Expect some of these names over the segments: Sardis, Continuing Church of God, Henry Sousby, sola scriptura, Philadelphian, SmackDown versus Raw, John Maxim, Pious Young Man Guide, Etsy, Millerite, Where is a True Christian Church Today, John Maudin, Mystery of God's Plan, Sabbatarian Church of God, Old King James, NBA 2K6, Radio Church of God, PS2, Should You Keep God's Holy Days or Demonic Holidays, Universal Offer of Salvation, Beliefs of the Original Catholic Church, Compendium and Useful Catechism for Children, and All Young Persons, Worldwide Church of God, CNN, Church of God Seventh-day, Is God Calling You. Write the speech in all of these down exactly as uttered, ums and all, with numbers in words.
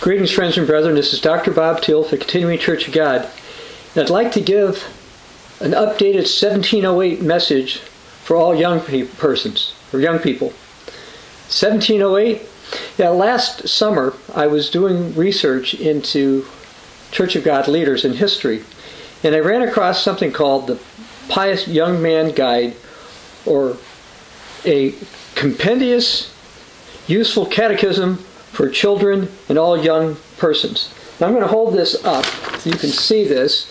Greetings, friends and brethren. This is Doctor Bob Thiel for Continuing Church of God. And I'd like to give an updated seventeen oh eight message for all young pe- persons, or young people. seventeen oh eight? Yeah, last summer, I was doing research into Church of God leaders in history, and I ran across something called the Pious Young Man Guide, or a Compendious, Useful Catechism for Children, and All Young Persons. Now I'm going to hold this up so you can see this.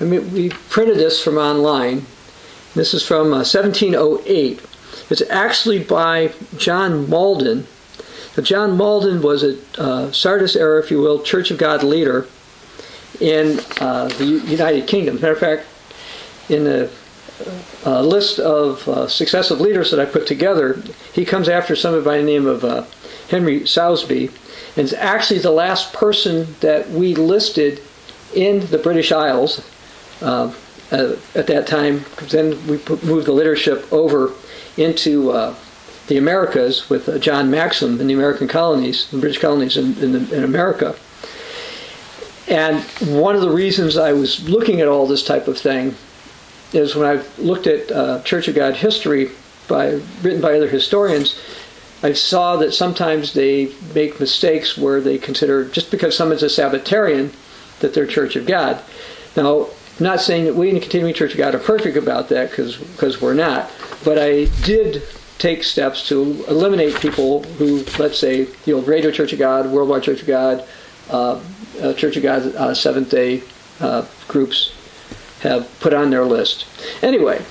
I mean, we printed this from online. This is from uh, seventeen oh eight. It's actually by John Maudin. Now, John Maudin was a uh, Sardis era, if you will, Church of God leader in uh, the U- United Kingdom. Matter of fact, in the uh, list of uh, successive leaders that I put together, he comes after somebody by the name of Uh, Henry Sousby, and is actually the last person that we listed in the British Isles uh, uh, at that time, because then we put, moved the leadership over into uh, the Americas with uh, John Maxim in the American colonies, the British colonies in, in, the, in America. And one of the reasons I was looking at all this type of thing is when I've looked at uh, Church of God history by written by other historians, I saw that sometimes they make mistakes where they consider, just because someone's a Sabbatarian, that they're Church of God. Now, I'm not saying that we in the Continuing Church of God are perfect about that, because we're not, but I did take steps to eliminate people who, let's say, the old Radio Church of God, Worldwide Church of God, uh, uh, Church of God uh, Seventh-day uh, groups have put on their list. Anyway,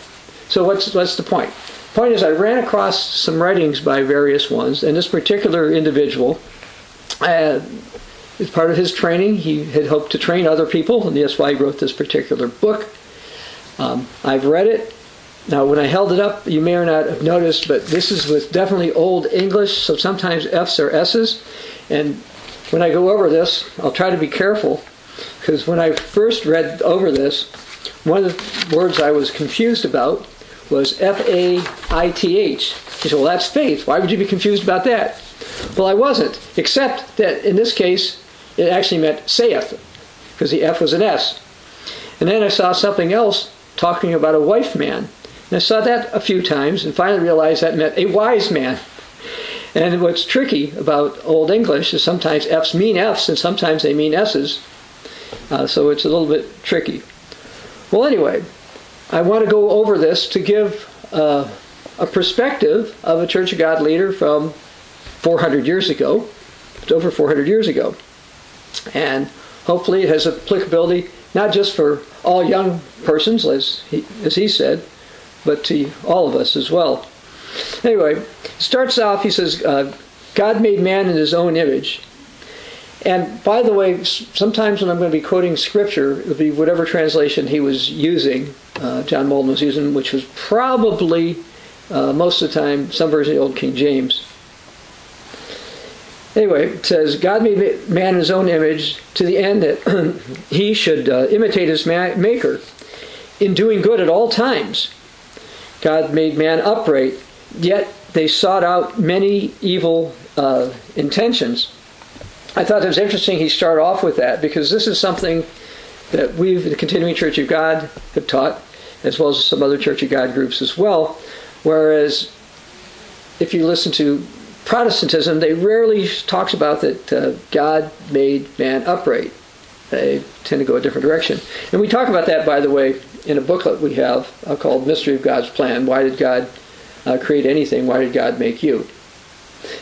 so what's what's the point? Point is, I ran across some writings by various ones, and this particular individual, uh, as part of his training, he had hoped to train other people, and that's why he wrote this particular book. Um, I've read it. Now, when I held it up, you may or not have noticed, but this is with definitely Old English, so sometimes F's or S's. And when I go over this, I'll try to be careful, because when I first read over this, one of the words I was confused about was F A I T H. You say, well, that's faith. Why would you be confused about that? Well, I wasn't, except that in this case, it actually meant saith, because the F was an S. And then I saw something else talking about a wife man. And I saw that a few times and finally realized that meant a wise man. And what's tricky about Old English is sometimes F's mean F's and sometimes they mean S's. Uh, so it's a little bit tricky. Well, anyway, I want to go over this to give uh, a perspective of a Church of God leader from four hundred years ago. It's over four hundred years ago. And hopefully it has applicability not just for all young persons, as he, as he said, but to all of us as well. Anyway, it starts off, he says, uh, God made man in his own image. And by the way, sometimes when I'm going to be quoting scripture, it'll be whatever translation he was using, uh, John Maudin was using, which was probably, uh, most of the time, some version of the Old King James. Anyway, it says, God made man in his own image to the end that he should uh, imitate his ma- maker in doing good at all times. God made man upright, yet they sought out many evil uh, intentions. I thought it was interesting he started off with that, because this is something that we, the Continuing Church of God, have taught, as well as some other Church of God groups as well. Whereas, if you listen to Protestantism, they rarely talks about that uh, God made man upright. They tend to go a different direction. And we talk about that, by the way, in a booklet we have uh, called Mystery of God's Plan. Why did God uh, create anything? Why did God make you?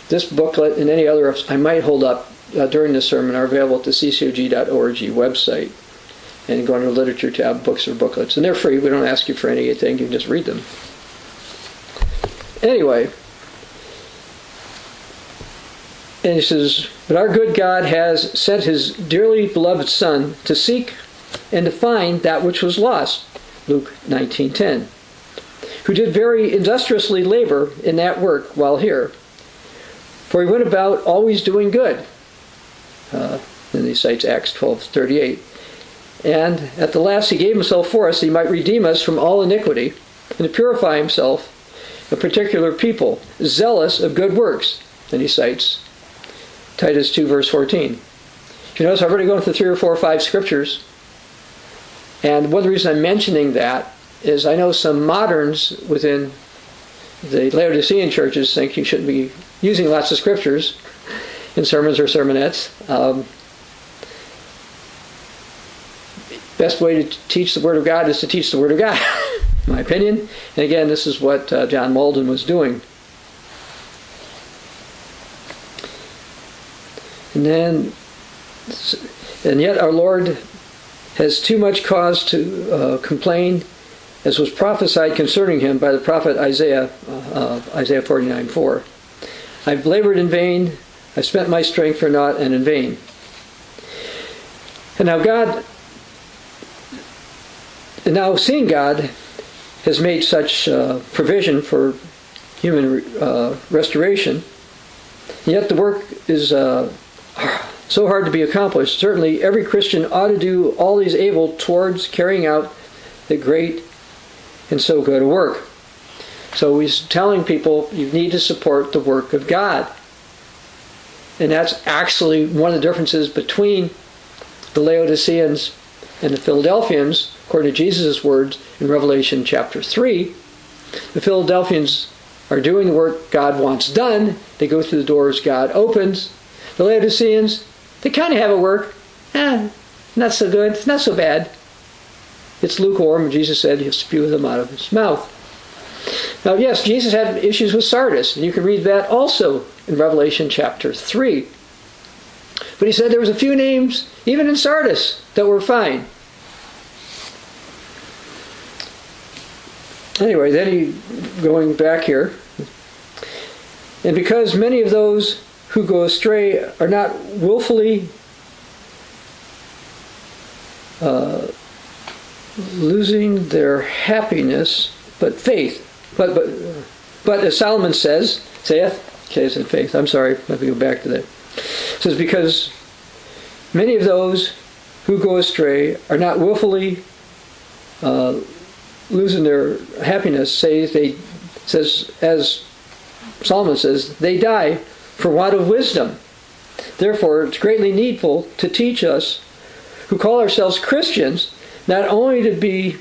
This booklet and any other I might hold up Uh, during this sermon are available at the C C O G dot org website, and go under the literature tab, books or booklets, and they're free. We don't ask you for anything. You can just read them. Anyway, and he says, but our good God has sent his dearly beloved Son to seek and to find that which was lost, Luke nineteen ten, who did very industriously labor in that work while here, for he went about always doing good. Uh, and he cites Acts twelve thirty-eight. And at the last he gave himself for us, that he might redeem us from all iniquity, and to purify himself a particular people, zealous of good works. And he cites Titus two, verse fourteen. You notice I've already gone through three or four or five scriptures. And one reason I'm mentioning that is I know some moderns within the Laodicean churches think you shouldn't be using lots of scriptures in sermons or sermonettes. Um, best way to teach the Word of God is to teach the Word of God, in my opinion. And again, this is what uh, John Maudin was doing. And then, and yet our Lord has too much cause to uh, complain, as was prophesied concerning him by the prophet Isaiah, uh, Isaiah forty-nine four. I've labored in vain, I've spent my strength for naught and in vain. And now God, and now seeing God, has made such uh, provision for human uh, restoration, yet the work is uh, so hard to be accomplished. Certainly every Christian ought to do all he's able towards carrying out the great and so go to work. So he's telling people you need to support the work of God. And that's actually one of the differences between the Laodiceans and the Philadelphians, according to Jesus' words in Revelation chapter three. The Philadelphians are doing the work God wants done. They go through the doors God opens. The Laodiceans, they kind of have a work. Eh, not so good, it's not so bad. It's lukewarm. Jesus said he'll spew them out of his mouth. Now, yes, Jesus had issues with Sardis, and you can read that also in Revelation chapter three. But he said there was a few names, even in Sardis, that were fine. Anyway, then he, going back here, and because many of those who go astray are not willfully uh, losing their happiness, but faith. But but but as Solomon says, saith, okay, it's in faith. I'm sorry, let me go back to that. It says, because many of those who go astray are not willfully uh, losing their happiness, say they says as Solomon says, they die for want of wisdom. Therefore it's greatly needful to teach us who call ourselves Christians not only to be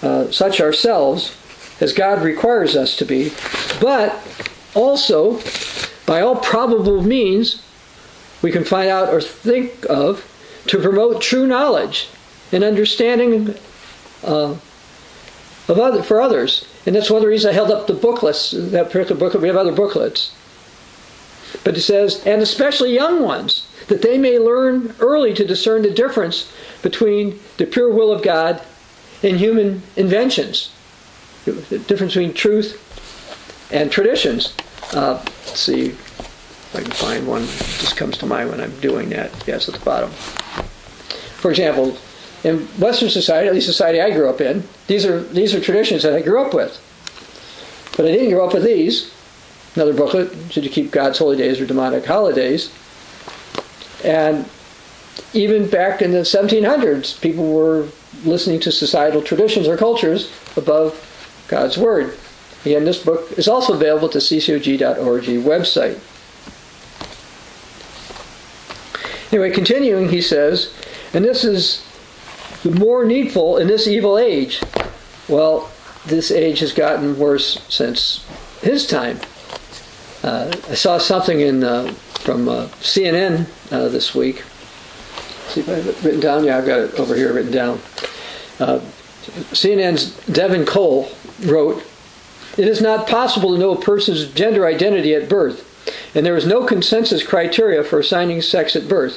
uh, such ourselves as God requires us to be, but also, by all probable means we can find out or think of, to promote true knowledge and understanding uh, of other, for others. And that's one of the reasons I held up the booklets, that particular booklet. We have other booklets. But it says, and especially young ones, that they may learn early to discern the difference between the pure will of God and human inventions. The difference between truth and traditions. Uh, let's see if I can find one. It just comes to mind when I'm doing that. Yes, at the bottom. For example, in Western society, at least society I grew up in, these are these are traditions that I grew up with. But I didn't grow up with these. Another booklet, Should You Keep God's Holy Days or Demonic Holidays? And even back in the seventeen hundreds, people were listening to societal traditions or cultures above God's Word. Again, this book is also available at the c c o g dot org website. Anyway, continuing, he says, and this is more needful in this evil age. Well, this age has gotten worse since his time. Uh, I saw something in uh, from uh, C N N uh, this week. See if I have it written down. Yeah, I've got it over here written down. Uh, C N N's Devin Cole wrote, it is not possible to know a person's gender identity at birth, and there is no consensus criteria for assigning sex at birth.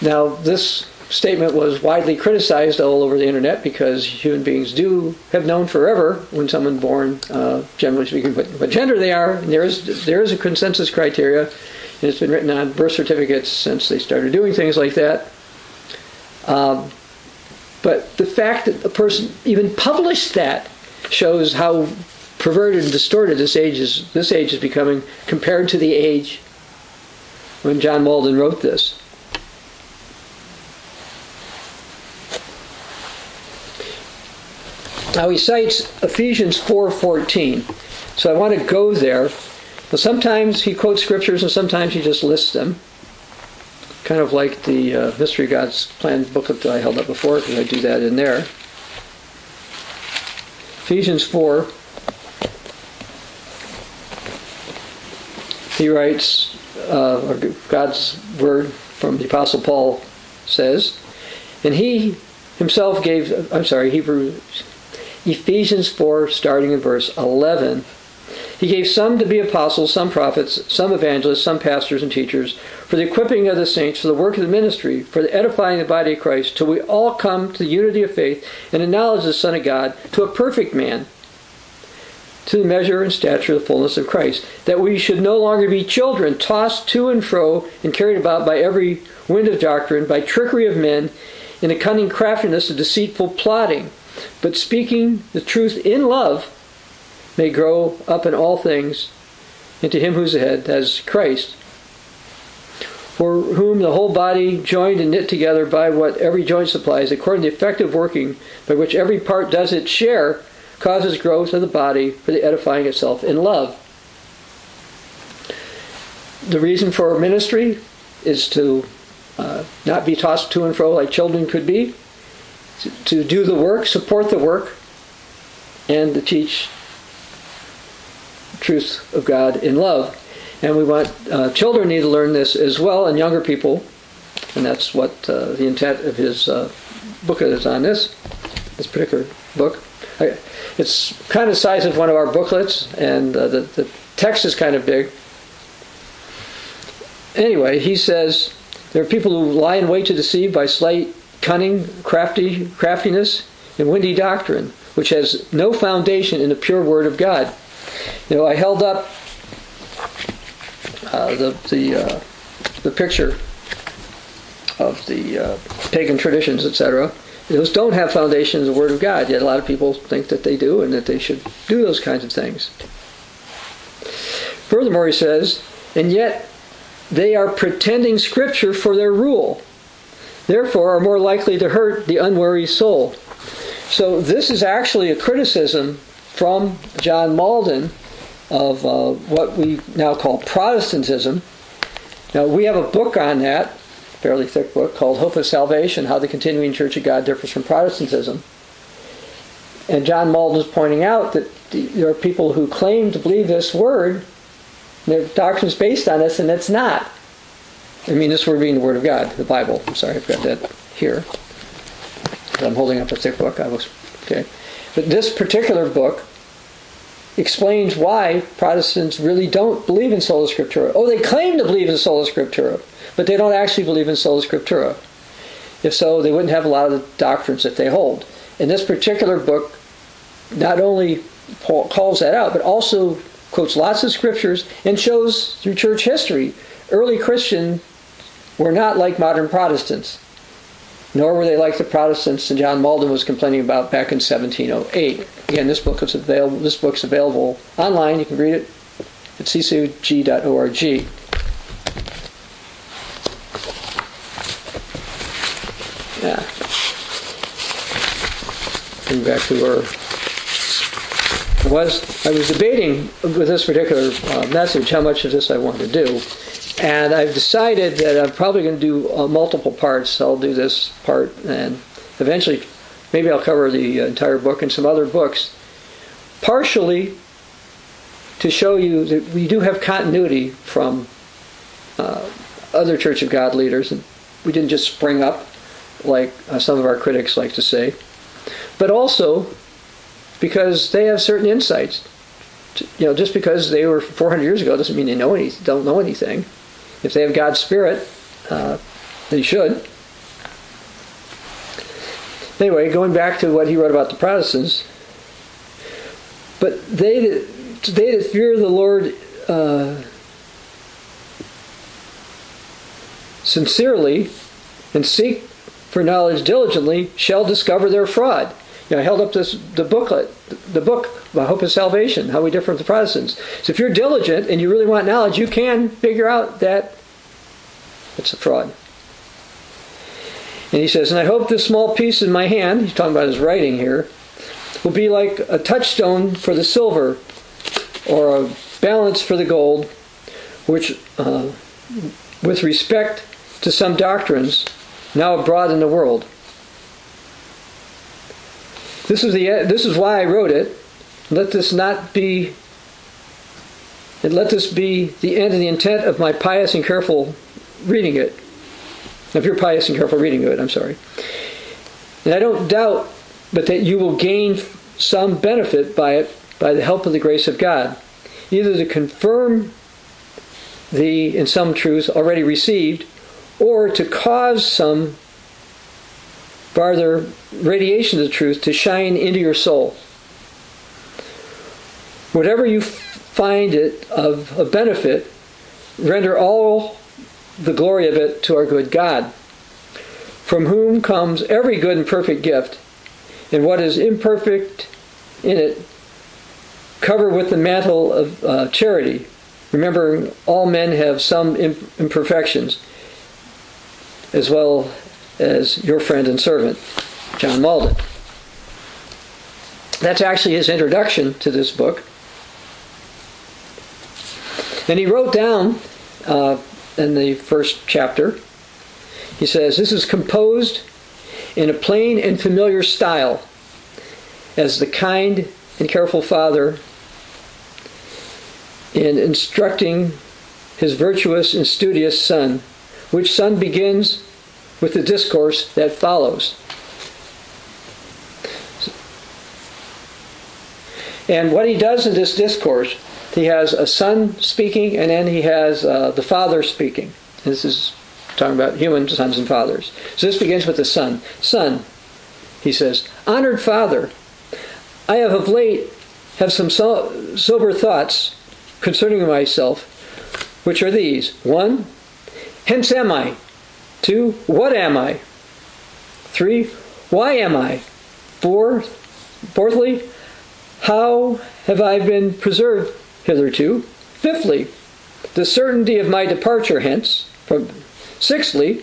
Now, this statement was widely criticized all over the internet because human beings do have known forever when someone born, uh, generally speaking, what, what gender they are. And there is there is a consensus criteria, and it's been written on birth certificates since they started doing things like that. Um, but the fact that a person even published that shows how perverted and distorted this age is. This age is becoming compared to the age when John Maudin wrote this. Now he cites Ephesians four fourteen, so I want to go there. But sometimes he quotes scriptures and sometimes he just lists them. kind of like the uh, Mystery of God's Plan booklet that I held up before, because I do that in there. Ephesians four, he writes, uh, God's word from the Apostle Paul says, and he himself gave, I'm sorry, Hebrews, Ephesians four, starting in verse eleven, he gave some to be apostles, some prophets, some evangelists, some pastors and teachers, for the equipping of the saints, for the work of the ministry, for the edifying of the body of Christ, till we all come to the unity of faith and the knowledge of the Son of God, to a perfect man, to the measure and stature of the fullness of Christ, that we should no longer be children, tossed to and fro and carried about by every wind of doctrine, by trickery of men, in the cunning craftiness of deceitful plotting, but speaking the truth in love, may grow up in all things into him who's the head, that is Christ, for whom the whole body, joined and knit together by what every joint supplies, according to the effective working by which every part does its share, causes growth of the body for the edifying itself in love. The reason for ministry is to uh, not be tossed to and fro like children could be, to do the work, support the work, and to teach truth of God in love. And we want uh, children need to learn this as well, and younger people, and that's what uh, the intent of his uh, book is on this this particular book. I, it's kind of the size of one of our booklets, and uh, the, the text is kind of big. Anyway, he says there are people who lie in wait to deceive by slight cunning, crafty craftiness, and windy doctrine, which has no foundation in the pure Word of God. You know, I held up uh, the the uh, the picture of the uh, pagan traditions, et cetera. Those don't have foundation in the Word of God, yet a lot of people think that they do and that they should do those kinds of things. Furthermore, he says, and yet they are pretending Scripture for their rule, therefore are more likely to hurt the unwary soul. So this is actually a criticism from John Maudin of uh, what we now call Protestantism. Now, we have a book on that, fairly thick book, called Hope of Salvation, How the Continuing Church of God Differs from Protestantism. And John Maudin is pointing out that there are people who claim to believe this word, their doctrine is based on this, and it's not. I mean, this word being the Word of God, the Bible. I'm sorry, I've got that here. I'm holding up a thick book. I was, okay. But this particular book explains why Protestants really don't believe in sola scriptura. Oh, they claim to believe in sola scriptura, but they don't actually believe in sola scriptura. If so, they wouldn't have a lot of the doctrines that they hold. And this particular book not only calls that out, but also quotes lots of scriptures and shows through church history early Christians were not like modern Protestants, nor were they like the Protestants that John Maudin was complaining about back in seventeen oh eight. Again, this book is available. This book's available online. You can read it at c c o g dot org. Yeah. Getting back to where I was. I was debating with this particular uh, message how much of this I wanted to do. And I've decided that I'm probably going to do uh, multiple parts. I'll do this part, and eventually maybe I'll cover the entire book and some other books, partially to show you that we do have continuity from uh, other Church of God leaders. And we didn't just spring up like uh, some of our critics like to say, but also because they have certain insights. You know, just because they were four hundred years ago doesn't mean they know any, don't know anything. If they have God's Spirit, uh, they should. Anyway, going back to what he wrote about the Protestants, but they that, they that fear the Lord uh, sincerely and seek for knowledge diligently shall discover their fraud. You know, I held up this the booklet, the book, My Hope of Salvation, How We Differ from the Protestants. So if you're diligent and you really want knowledge, you can figure out that it's a fraud. And he says, and I hope this small piece in my hand, he's talking about his writing here, will be like a touchstone for the silver or a balance for the gold, which uh, with respect to some doctrines now abroad in the world. This is the this is why I wrote it. Let this not be, and let this be the end and the intent of my pious and careful reading it. Of your pious and careful reading of it, I'm sorry. And I don't doubt, but that you will gain some benefit by it, by the help of the grace of God, either to confirm thee in some truths already received, or to cause some farther radiation of the truth to shine into your soul. Whatever you find it of a benefit, render all the glory of it to our good God, from whom comes every good and perfect gift, and what is imperfect in it cover with the mantle of uh, charity, remembering all men have some imperfections, as well as your friend and servant, John Maudin. That's actually his introduction to this book. And he wrote down uh, in the first chapter, he says, this is composed in a plain and familiar style, as the kind and careful Father in instructing his virtuous and studious son, which son begins with the discourse that follows. And what he does in this discourse, he has a son speaking, and then he has uh, the father speaking. This is talking about human sons and fathers. So this begins with the son. Son, he says, honored father, I have of late have some so- sober thoughts concerning myself, which are these. One, hence am I. Two, what am I? Three, why am I? Four, fourthly, how have I been preserved hitherto? Fifthly, the certainty of my departure hence. From sixthly,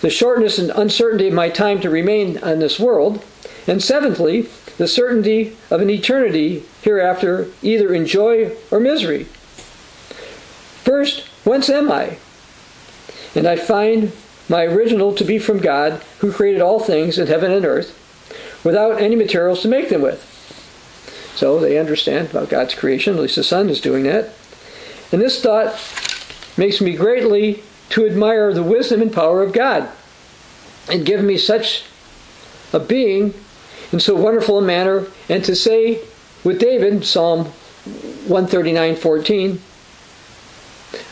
the shortness and uncertainty of my time to remain on this world. And seventhly, the certainty of an eternity hereafter, either in joy or misery. First, whence am I? And I find my original to be from God, who created all things in heaven and earth, without any materials to make them with. So they understand about God's creation, at least the Son is doing that. And this thought makes me greatly to admire the wisdom and power of God, and give me such a being in so wonderful a manner, and to say with David, Psalm one thirty-nine fourteen,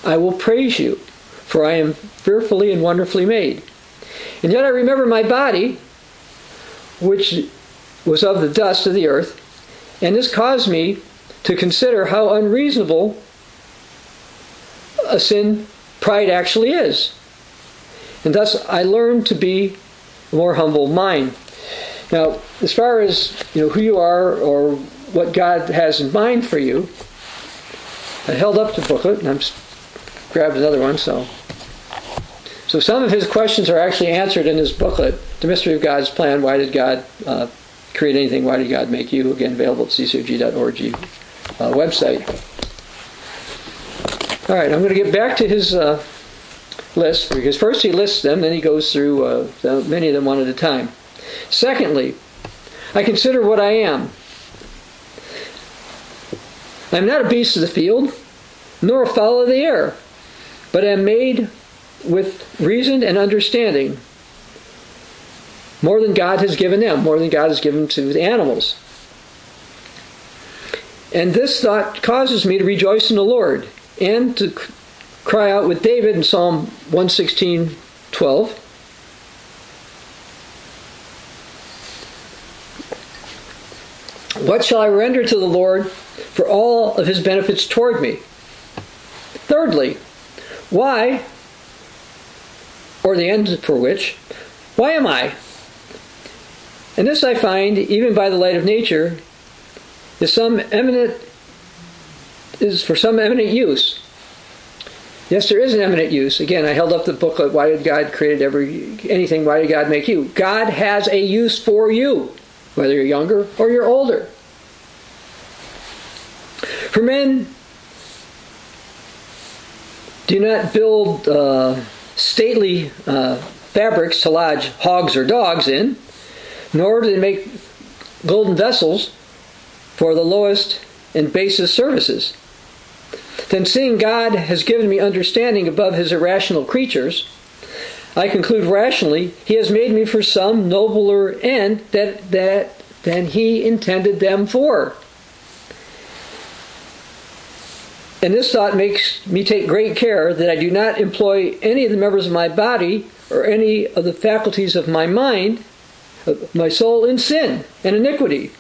I will praise you, for I am fearfully and wonderfully made. And yet I remember my body, which was of the dust of the earth, and this caused me to consider how unreasonable a sin pride actually is. And thus I learned to be a more humble mind. Now, as far as you know who you are or what God has in mind for you, I held up the booklet and I'm grabbed another one. So, so some of his questions are actually answered in his booklet, The Mystery of God's Plan. Why did God uh, create anything? Why did God make you? Again, available at c c o g dot org uh, website. All right, I'm going to get back to his uh, list, because first he lists them, then he goes through uh, many of them one at a time. Secondly, I consider what I am. I am not a beast of the field, nor a fowl of the air, but I am made with reason and understanding, more than God has given them, more than God has given to the animals. And this thought causes me to rejoice in the Lord, and to cry out with David in Psalm one sixteen twelve, what shall I render to the Lord for all of his benefits toward me? Thirdly, why, or the end for which, why am I? And this I find, even by the light of nature, is some eminent, is for some eminent use. Yes, there is an eminent use. Again, I held up the booklet, Why Did God Create Every Anything? Why Did God Make You? God has a use for you, whether you're younger or you're older. For men do not build uh, stately uh, fabrics to lodge hogs or dogs in, nor do they make golden vessels for the lowest and basest services. Then, seeing God has given me understanding above his irrational creatures, I conclude rationally, he has made me for some nobler end that, that than he intended them for. And this thought makes me take great care that I do not employ any of the members of my body or any of the faculties of my mind, of my soul, in sin and iniquity,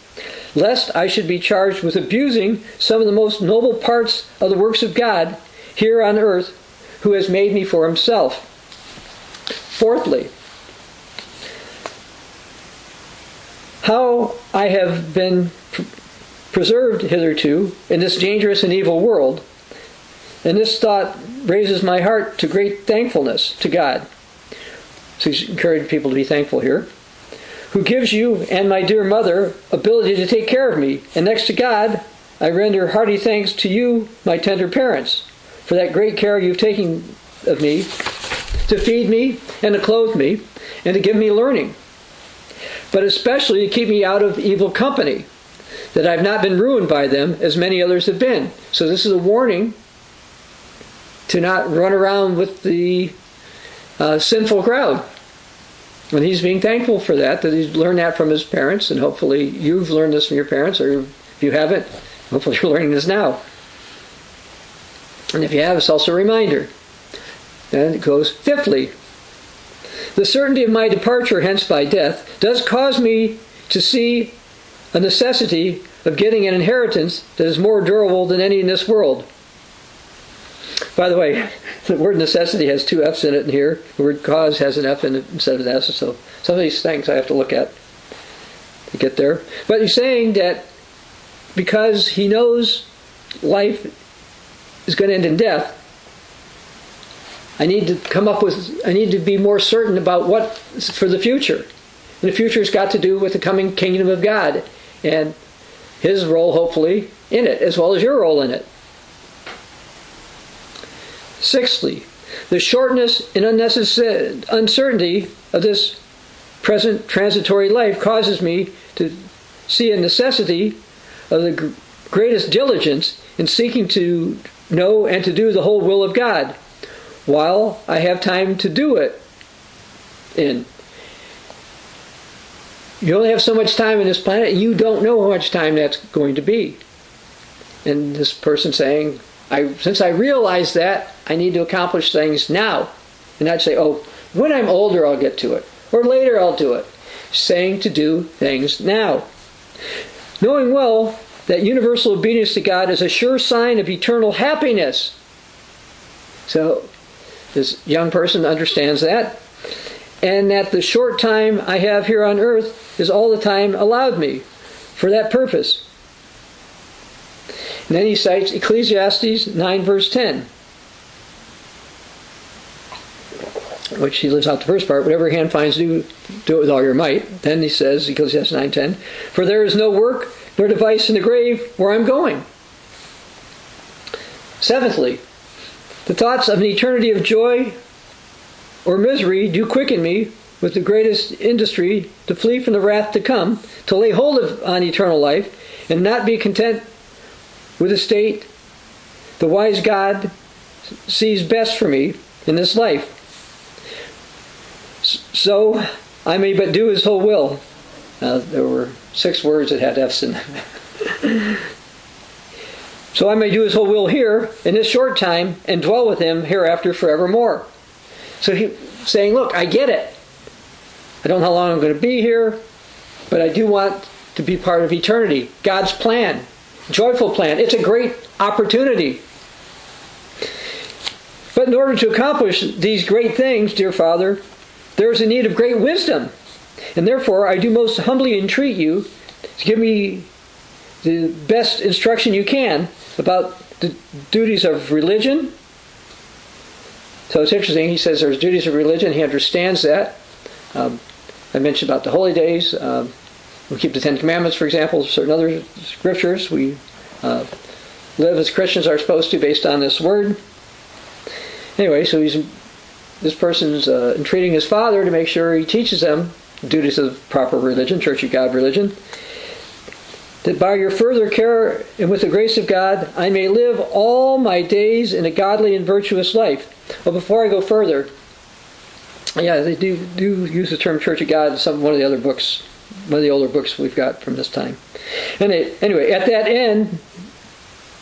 lest I should be charged with abusing some of the most noble parts of the works of God here on earth, who has made me for himself. Fourthly, how I have been preserved hitherto in this dangerous and evil world, and this thought raises my heart to great thankfulness to God. So he's encouraged people to be thankful here, who gives you and my dear mother ability to take care of me, and next to God, I render hearty thanks to you, my tender parents, for that great care you've taken of me, to feed me, and to clothe me, and to give me learning, but especially to keep me out of evil company, that I have not been ruined by them, as many others have been. So this is a warning to not run around with the uh, sinful crowd. And he's being thankful for that, that he's learned that from his parents, and hopefully you've learned this from your parents, or if you haven't, hopefully you're learning this now. And if you have, it's also a reminder. And it goes, fifthly, the certainty of my departure hence by death does cause me to see a necessity of getting an inheritance that is more durable than any in this world. By the way, the word necessity has two F's in it in here. The word cause has an F in it instead of an S. So some of these things I have to look at to get there. But he's saying that because he knows life is going to end in death, I need to come up with, I need to be more certain about what for the future. And the future has got to do with the coming kingdom of God and his role, hopefully, in it, as well as your role in it. Sixthly, the shortness and unnecessary uncertainty of this present transitory life causes me to see a necessity of the greatest diligence in seeking to know and to do the whole will of God, while I have time to do it in. You only have so much time on this planet, and you don't know how much time that's going to be. And this person saying, I, since I realize that, I need to accomplish things now. And not say, oh, when I'm older I'll get to it, or later I'll do it. Saying to do things now. Knowing well that universal obedience to God is a sure sign of eternal happiness. So this young person understands that, and that the short time I have here on earth is all the time allowed me for that purpose. And then he cites Ecclesiastes nine verse ten, which he lives out the first part, whatever hand finds, do, do it with all your might. Then he says, Ecclesiastes nine ten, for there is no work nor device in the grave where I'm going. Seventhly, the thoughts of an eternity of joy or misery do quicken me with the greatest industry to flee from the wrath to come, to lay hold of on eternal life, and not be content with the state the wise God sees best for me in this life, so I may but do his whole will. Uh, there were six words that had F's in them. So I may do his whole will here, in this short time, and dwell with him hereafter forevermore. So he's saying, look, I get it. I don't know how long I'm going to be here, but I do want to be part of eternity. God's plan, joyful plan. It's a great opportunity. But in order to accomplish these great things, dear Father, there is a need of great wisdom. And therefore, I do most humbly entreat you to give me the best instruction you can about the duties of religion. So it's interesting, he says there's duties of religion, he understands that. Um, I mentioned about the holy days, um, we keep the Ten Commandments, for example, certain other scriptures, we uh, live as Christians are supposed to based on this word. Anyway, so he's this person's uh, entreating his father to make sure he teaches them duties of proper religion, Church of God religion, that by your further care and with the grace of God, I may live all my days in a godly and virtuous life. Well, before I go further, yeah, they do, do use the term Church of God in some one of the other books, one of the older books we've got from this time. And they, anyway, at that end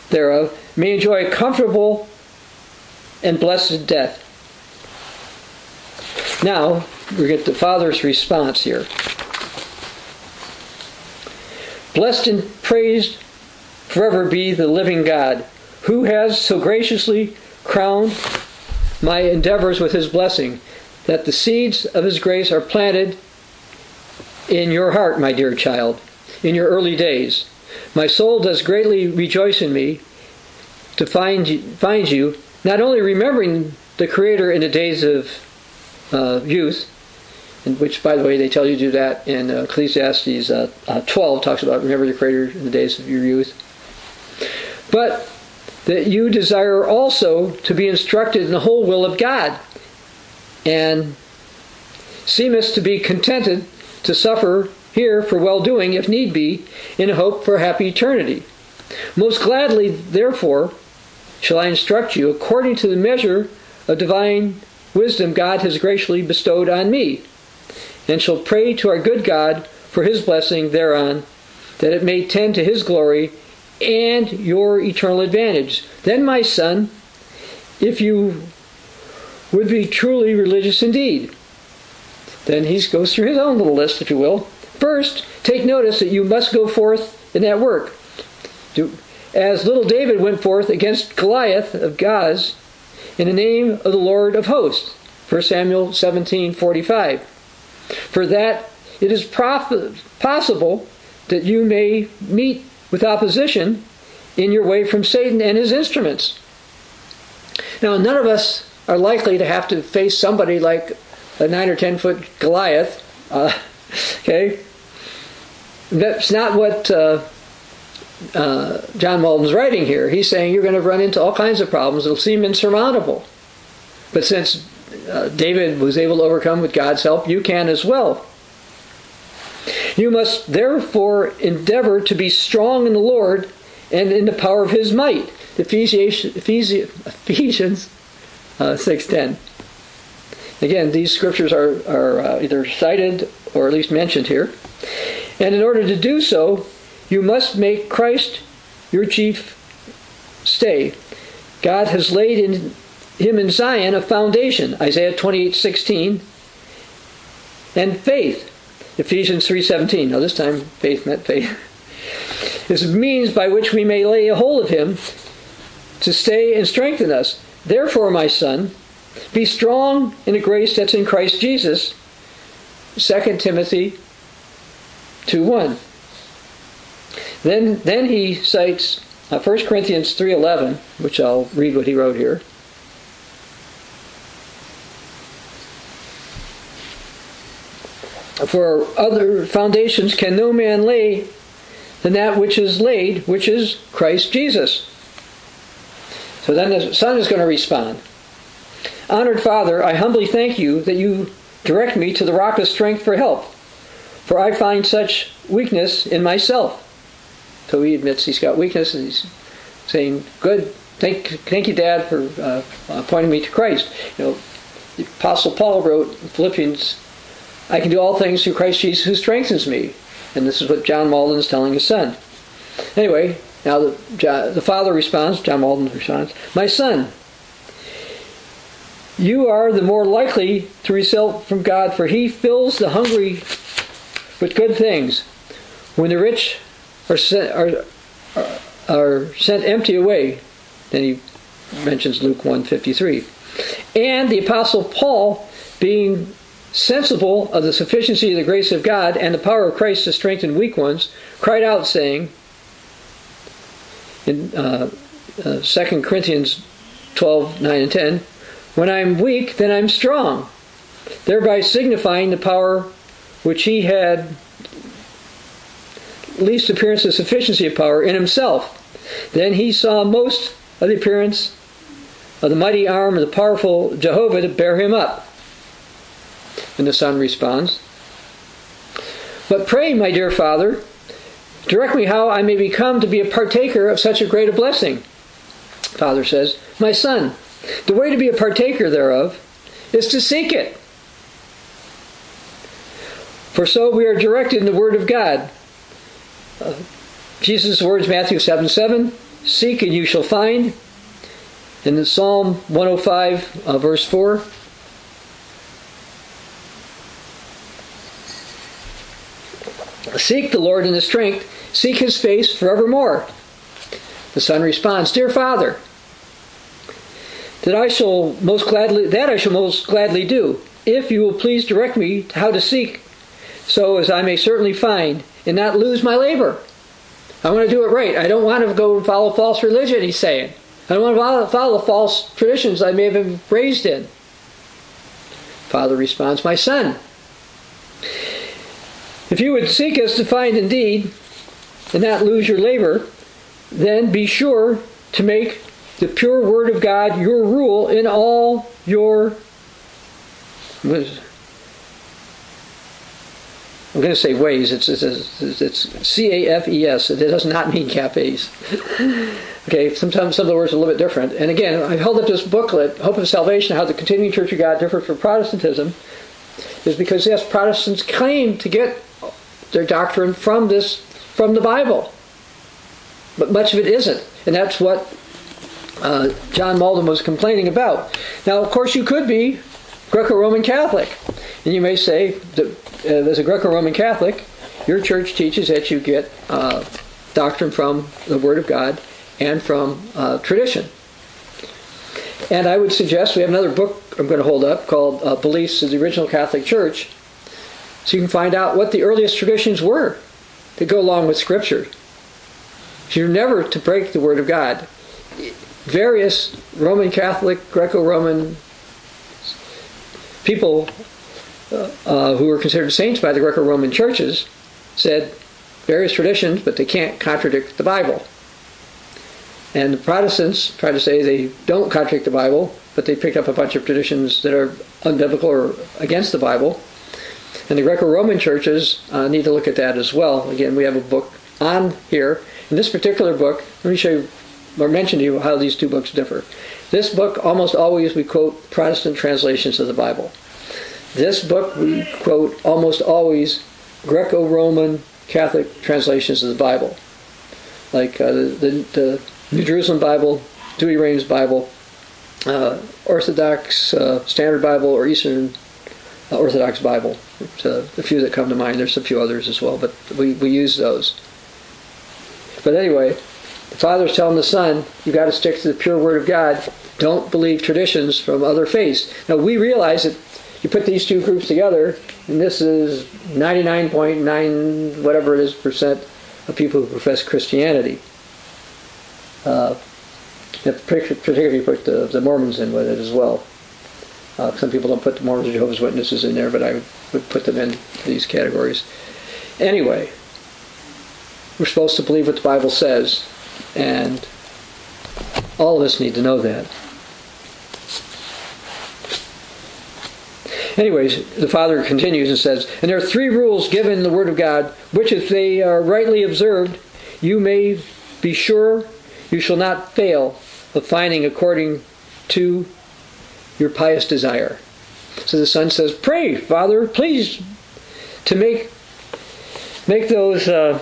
thereof, may enjoy a comfortable and blessed death. Now, we get the Father's response here. Blessed and praised forever be the living God, who has so graciously crowned my endeavors with his blessing, that the seeds of his grace are planted in your heart, my dear child, in your early days. My soul does greatly rejoice in me to find you, find you not only remembering the Creator in the days of uh, youth, and which, by the way, they tell you to do that in uh, Ecclesiastes uh, uh, twelve, talks about remember the Creator in the days of your youth, but that you desire also to be instructed in the whole will of God, and seemest to be contented to suffer here for well-doing, if need be, in hope for happy eternity. Most gladly, therefore, shall I instruct you according to the measure of divine wisdom God has graciously bestowed on me, and shall pray to our good God for his blessing thereon, that it may tend to his glory and your eternal advantage. Then, my son, if you would be truly religious indeed. Then he goes through his own little list, if you will. First, take notice that you must go forth in that work. Do, as little David went forth against Goliath of Gath in the name of the Lord of hosts. First Samuel seventeen forty-five. For that it is prof- possible that you may meet with opposition in your way from Satan and his instruments. Now, none of us are likely to have to face somebody like a nine or ten foot Goliath. Uh, okay, that's not what uh, uh, John Maudin's writing here. He's saying you're going to run into all kinds of problems that'll seem insurmountable, but since uh, David was able to overcome with God's help, you can as well. You must therefore endeavor to be strong in the Lord and in the power of His might. Ephesians. Ephesians Uh, six ten. Again, these scriptures are, are uh, either cited or at least mentioned here. And in order to do so, you must make Christ your chief stay. God has laid in him in Zion a foundation, Isaiah twenty-eight sixteen, and faith, Ephesians three seventeen. Now this time, faith meant faith. It's a means by which we may lay a hold of him to stay and strengthen us. Therefore, my son, be strong in the grace that's in Christ Jesus, Second Timothy two one. Then, then he cites uh, First Corinthians three eleven, which I'll read what he wrote here. For other foundations can no man lay than that which is laid, which is Christ Jesus. So then the son is going to respond. Honored Father, I humbly thank you that you direct me to the rock of strength for help, for I find such weakness in myself. So he admits he's got weakness, and he's saying, good, thank, thank you, Dad, for uh, pointing me to Christ. You know, the Apostle Paul wrote in Philippians, I can do all things through Christ Jesus who strengthens me. And this is what John Maudin is telling his son. Anyway, now the, the father responds, John Maudin responds, my son, you are the more likely to result from God, for he fills the hungry with good things, when the rich are sent, are, are, are sent empty away. Then he mentions Luke one fifty-three. And the Apostle Paul, being sensible of the sufficiency of the grace of God and the power of Christ to strengthen weak ones, cried out, saying, in uh, uh, Second Corinthians twelve nine and ten, when I'm weak, then I'm strong, thereby signifying the power which he had least appearance of sufficiency of power in himself. Then he saw most of the appearance of the mighty arm of the powerful Jehovah to bear him up. And the son responds, "But pray, my dear father, direct me how I may become to be a partaker of such a great a blessing." Father says, "My son, the way to be a partaker thereof is to seek it. For so we are directed in the Word of God." Uh, Jesus' words, Matthew seven seven, "Seek and you shall find." And in Psalm one oh five, uh, verse four, "Seek the Lord in His strength, seek His face forevermore." The son responds, "Dear Father, that I shall most gladly that I shall most gladly do, if you will please direct me how to seek, so as I may certainly find, and not lose my labor. I want to do it right. I don't want to go and follow false religion," he's saying. "I don't want to follow false traditions I may have been raised in." Father responds, "My son, if you would seek us to find indeed, and not lose your labor, then be sure to make the pure Word of God your rule in all your..." I'm going to say ways. It's, it's, it's, it's C A F E S. It does not mean cafes. Okay, sometimes some of the words are a little bit different. And again, I held up this booklet, Hope of Salvation, How the Continuing Church of God Differs from Protestantism, is because, yes, Protestants claim to get their doctrine from this, from the Bible. But much of it isn't. And that's what uh, John Maudin was complaining about. Now, of course, you could be Greco-Roman Catholic. And you may say, that uh, as a Greco-Roman Catholic, your church teaches that you get uh, doctrine from the Word of God and from uh, tradition. And I would suggest, we have another book I'm going to hold up called uh, Beliefs of the Original Catholic Church, so you can find out what the earliest traditions were that go along with Scripture. So you're never to break the Word of God. Various Roman Catholic, Greco-Roman people uh, who were considered saints by the Greco-Roman churches said various traditions, but they can't contradict the Bible. And the Protestants try to say they don't contradict the Bible, but they picked up a bunch of traditions that are unbiblical or against the Bible. And the Greco-Roman churches uh, need to look at that as well. Again, we have a book on here. In this particular book, let me show you, or mention to you, how these two books differ. This book, almost always we quote Protestant translations of the Bible. This book, we quote almost always Greco-Roman Catholic translations of the Bible. Like uh, the, the New Jerusalem Bible, Dewey Rames Bible, uh, Orthodox uh, Standard Bible, or Eastern uh, Orthodox Bible. It's uh, a few that come to mind. There's a few others as well, but we, we use those. But anyway, the father's telling the son, you've got to stick to the pure Word of God. Don't believe traditions from other faiths. Now, we realize that you put these two groups together, and this is ninety-nine point nine, whatever it is, percent of people who profess Christianity. Uh, particularly put the, the Mormons in with it as well. Uh, some people don't put the Mormons or Jehovah's Witnesses in there, but I would put them in these categories. Anyway, we're supposed to believe what the Bible says, and all of us need to know that. Anyways, the father continues and says, "And there are three rules given in the Word of God, which if they are rightly observed, you may be sure you shall not fail of finding according to your pious desire." So the son says, "Pray, Father, please, to make make those... Uh,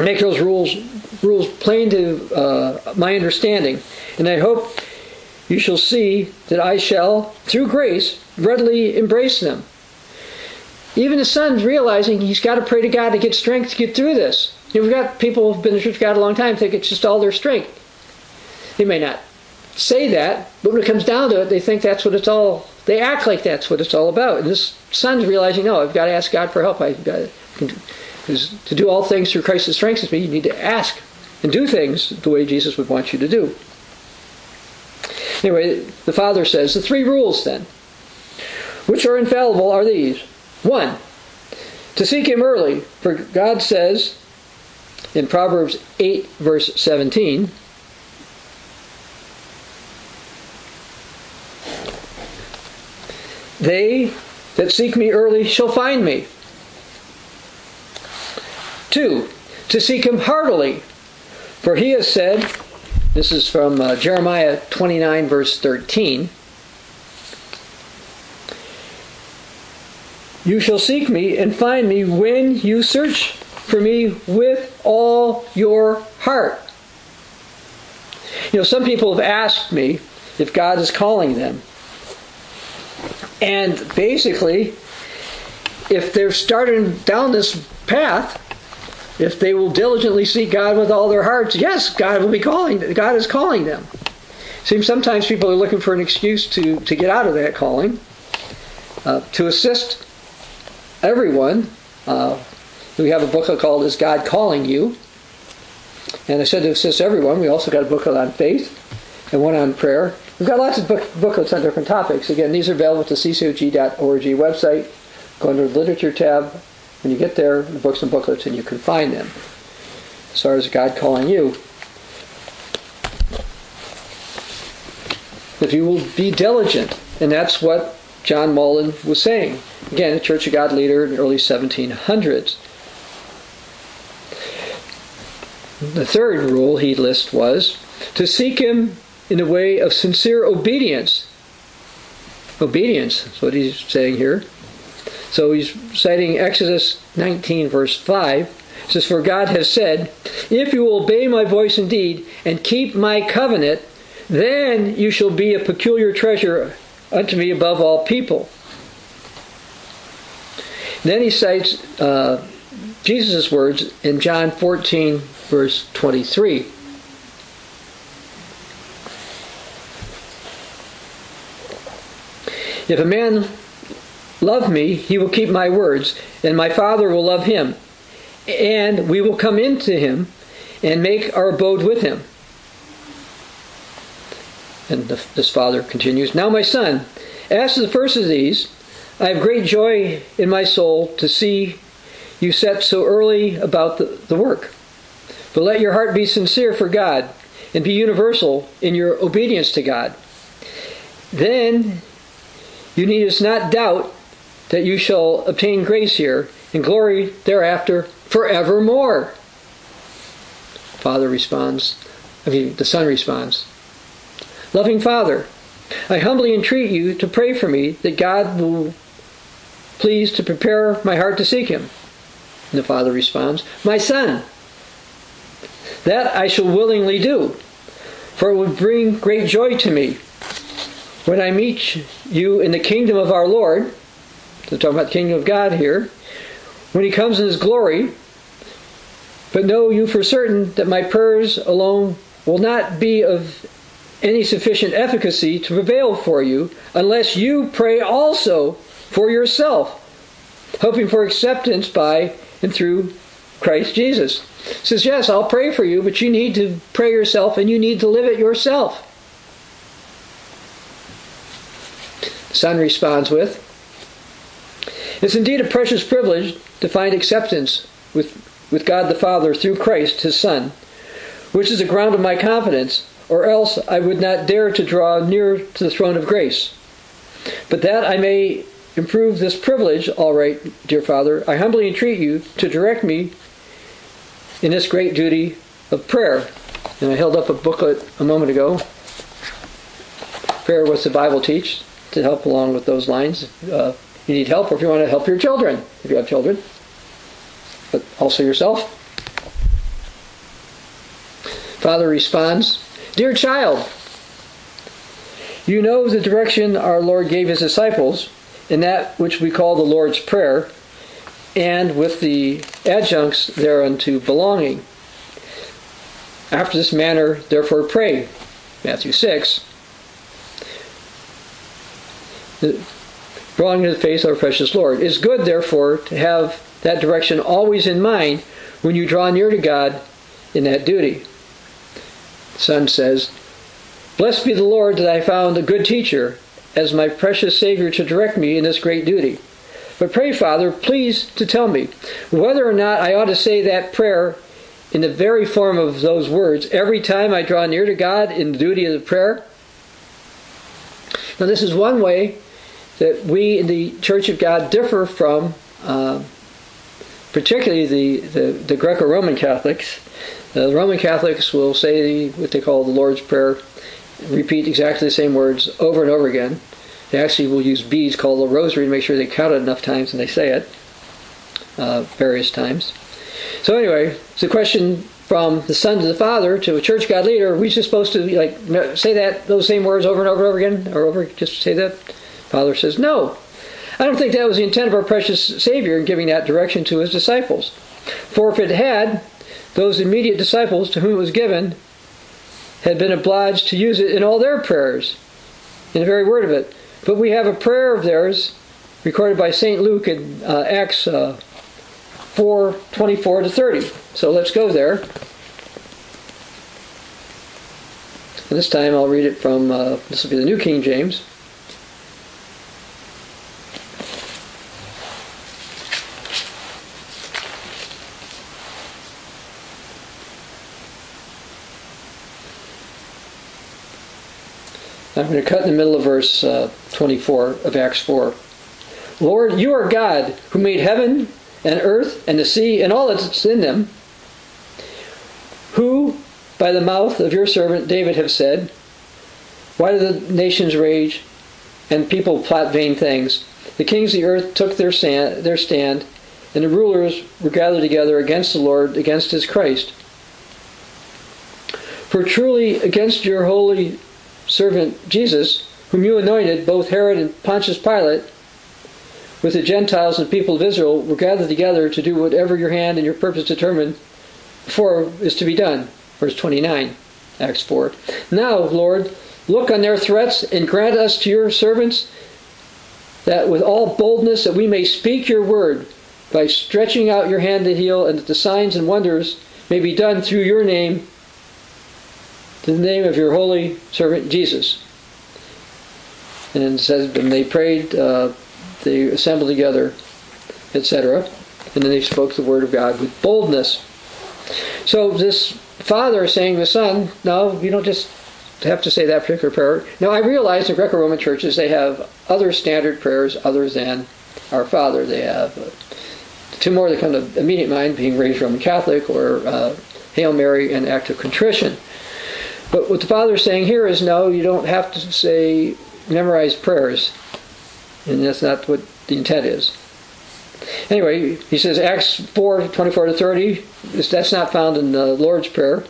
Make those rules rules plain to uh, my understanding, and I hope you shall see that I shall, through grace, readily embrace them." Even the son's realizing he's got to pray to God to get strength to get through this. You've got people who've been in the Church of God a long time think it's just all their strength. They may not say that, but when it comes down to it, they think that's what it's all. They act like that's what it's all about. And this son's realizing, no, I've got to ask God for help. I've got to. Because to do all things through Christ that strengthens me, you need to ask and do things the way Jesus would want you to do. Anyway, the Father says, the three rules then, which are infallible, are these. One, to seek Him early, for God says in Proverbs eight, verse seventeen, They that seek me early shall find me. Two, to seek him heartily. For he has said, this is from uh, Jeremiah twenty-nine, verse thirteen, you shall seek me and find me when you search for me with all your heart. You know, some people have asked me if God is calling them. And basically, if they're starting down this path, if they will diligently seek God with all their hearts, yes, God will be calling them. God is calling them. Seems sometimes people are looking for an excuse to, to get out of that calling, uh, to assist everyone. Uh, we have a booklet called Is God Calling You? And I said to assist everyone. We also got a booklet on faith and one on prayer. We've got lots of book, booklets on different topics. Again, these are available at the c c o g dot org website. Go under the literature tab. When you get there, the books and booklets, and you can find them. As far as God calling you. If you will be diligent, and that's what John Maudin was saying. Again, a Church of God leader in the early seventeen hundreds. The third rule he lists was to seek him in the way of sincere obedience. Obedience is what he's saying here. So he's citing Exodus nineteen, verse five. It says, for God has said, if you will obey my voice indeed and keep my covenant, then you shall be a peculiar treasure unto me above all people. And then he cites uh, Jesus' words in John fourteen, verse twenty-three. If a man love me, he will keep my words, and my Father will love him, and we will come into him and make our abode with him. And the, this father continues, now my son, as to the first of these, I have great joy in my soul to see you set so early about the, the work. But let your heart be sincere for God, and be universal in your obedience to God. Then you needest not doubt that you shall obtain grace here and glory thereafter forevermore. Father responds, I mean, the Son responds, loving Father, I humbly entreat you to pray for me that God will please to prepare my heart to seek him. And the Father responds, my Son, that I shall willingly do, for it would bring great joy to me when I meet you in the kingdom of our Lord. They're talking about the kingdom of God here. When he comes in his glory. But know you for certain that my prayers alone will not be of any sufficient efficacy to prevail for you, unless you pray also for yourself, hoping for acceptance by and through Christ Jesus. He says, yes, I'll pray for you, but you need to pray yourself, and you need to live it yourself. The Son responds with, it's indeed a precious privilege to find acceptance with, with God the Father through Christ, his Son, which is the ground of my confidence, or else I would not dare to draw near to the throne of grace. But that I may improve this privilege, all right, dear Father, I humbly entreat you to direct me in this great duty of prayer. And I held up a booklet a moment ago, Prayer, What's the Bible Teach?, to help along with those lines. Uh, You need help, or if you want to help your children, if you have children, but also yourself. Father responds, dear child, you know the direction our Lord gave his disciples in that which we call the Lord's Prayer, and with the adjuncts thereunto belonging. After this manner, therefore, pray. Matthew six. The, Drawing to the face of our precious Lord. It's good, therefore, to have that direction always in mind when you draw near to God in that duty. The Son says, blessed be the Lord that I found a good teacher as my precious Savior to direct me in this great duty. But pray, Father, please to tell me whether or not I ought to say that prayer in the very form of those words every time I draw near to God in the duty of the prayer. Now, this is one way that we in the Church of God differ from uh, particularly the, the, the Greco-Roman Catholics. The Roman Catholics will say what they call the Lord's Prayer, repeat exactly the same words over and over again. They actually will use beads called the rosary to make sure they count it enough times and they say it uh, various times. So anyway, it's a question from the Son to the Father to a Church God leader. Are we just supposed to like say that those same words over and over and over again? Or over just say that? Father says, no. I don't think that was the intent of our precious Savior in giving that direction to his disciples. For if it had, those immediate disciples to whom it was given had been obliged to use it in all their prayers, in the very word of it. But we have a prayer of theirs recorded by Saint Luke in uh, Acts uh, four twenty-four to thirty. So let's go there. This time I'll read it from, uh, this will be the New King James. I'm going to cut in the middle of verse uh, twenty-four of Acts four. Lord, you are God who made heaven and earth and the sea and all that's in them, who by the mouth of your servant David have said, why do the nations rage and people plot vain things? The kings of the earth took their stand, their stand and the rulers were gathered together against the Lord, against his Christ. For truly against your holy servant Jesus, whom you anointed, both Herod and Pontius Pilate, with the Gentiles and people of Israel, were gathered together to do whatever your hand and your purpose determined before is to be done. Verse twenty-nine, Acts four. Now, Lord, look on their threats and grant us to your servants that with all boldness that we may speak your word by stretching out your hand to heal, and that the signs and wonders may be done through your name, in the name of your holy servant Jesus. And it says, and they prayed, uh, they assembled together, et cetera. And then they spoke the word of God with boldness. So this Father is saying to the Son, no, you don't just have to say that particular prayer. Now, I realize in Greco-Roman churches, they have other standard prayers other than our Father. They have uh, two more that come to immediate mind, being raised Roman Catholic, or uh, Hail Mary and Act of Contrition. But what the Father is saying here is, no, you don't have to say memorized prayers. And that's not what the intent is. Anyway, he says Acts four twenty-four to thirty, that's not found in the Lord's Prayer,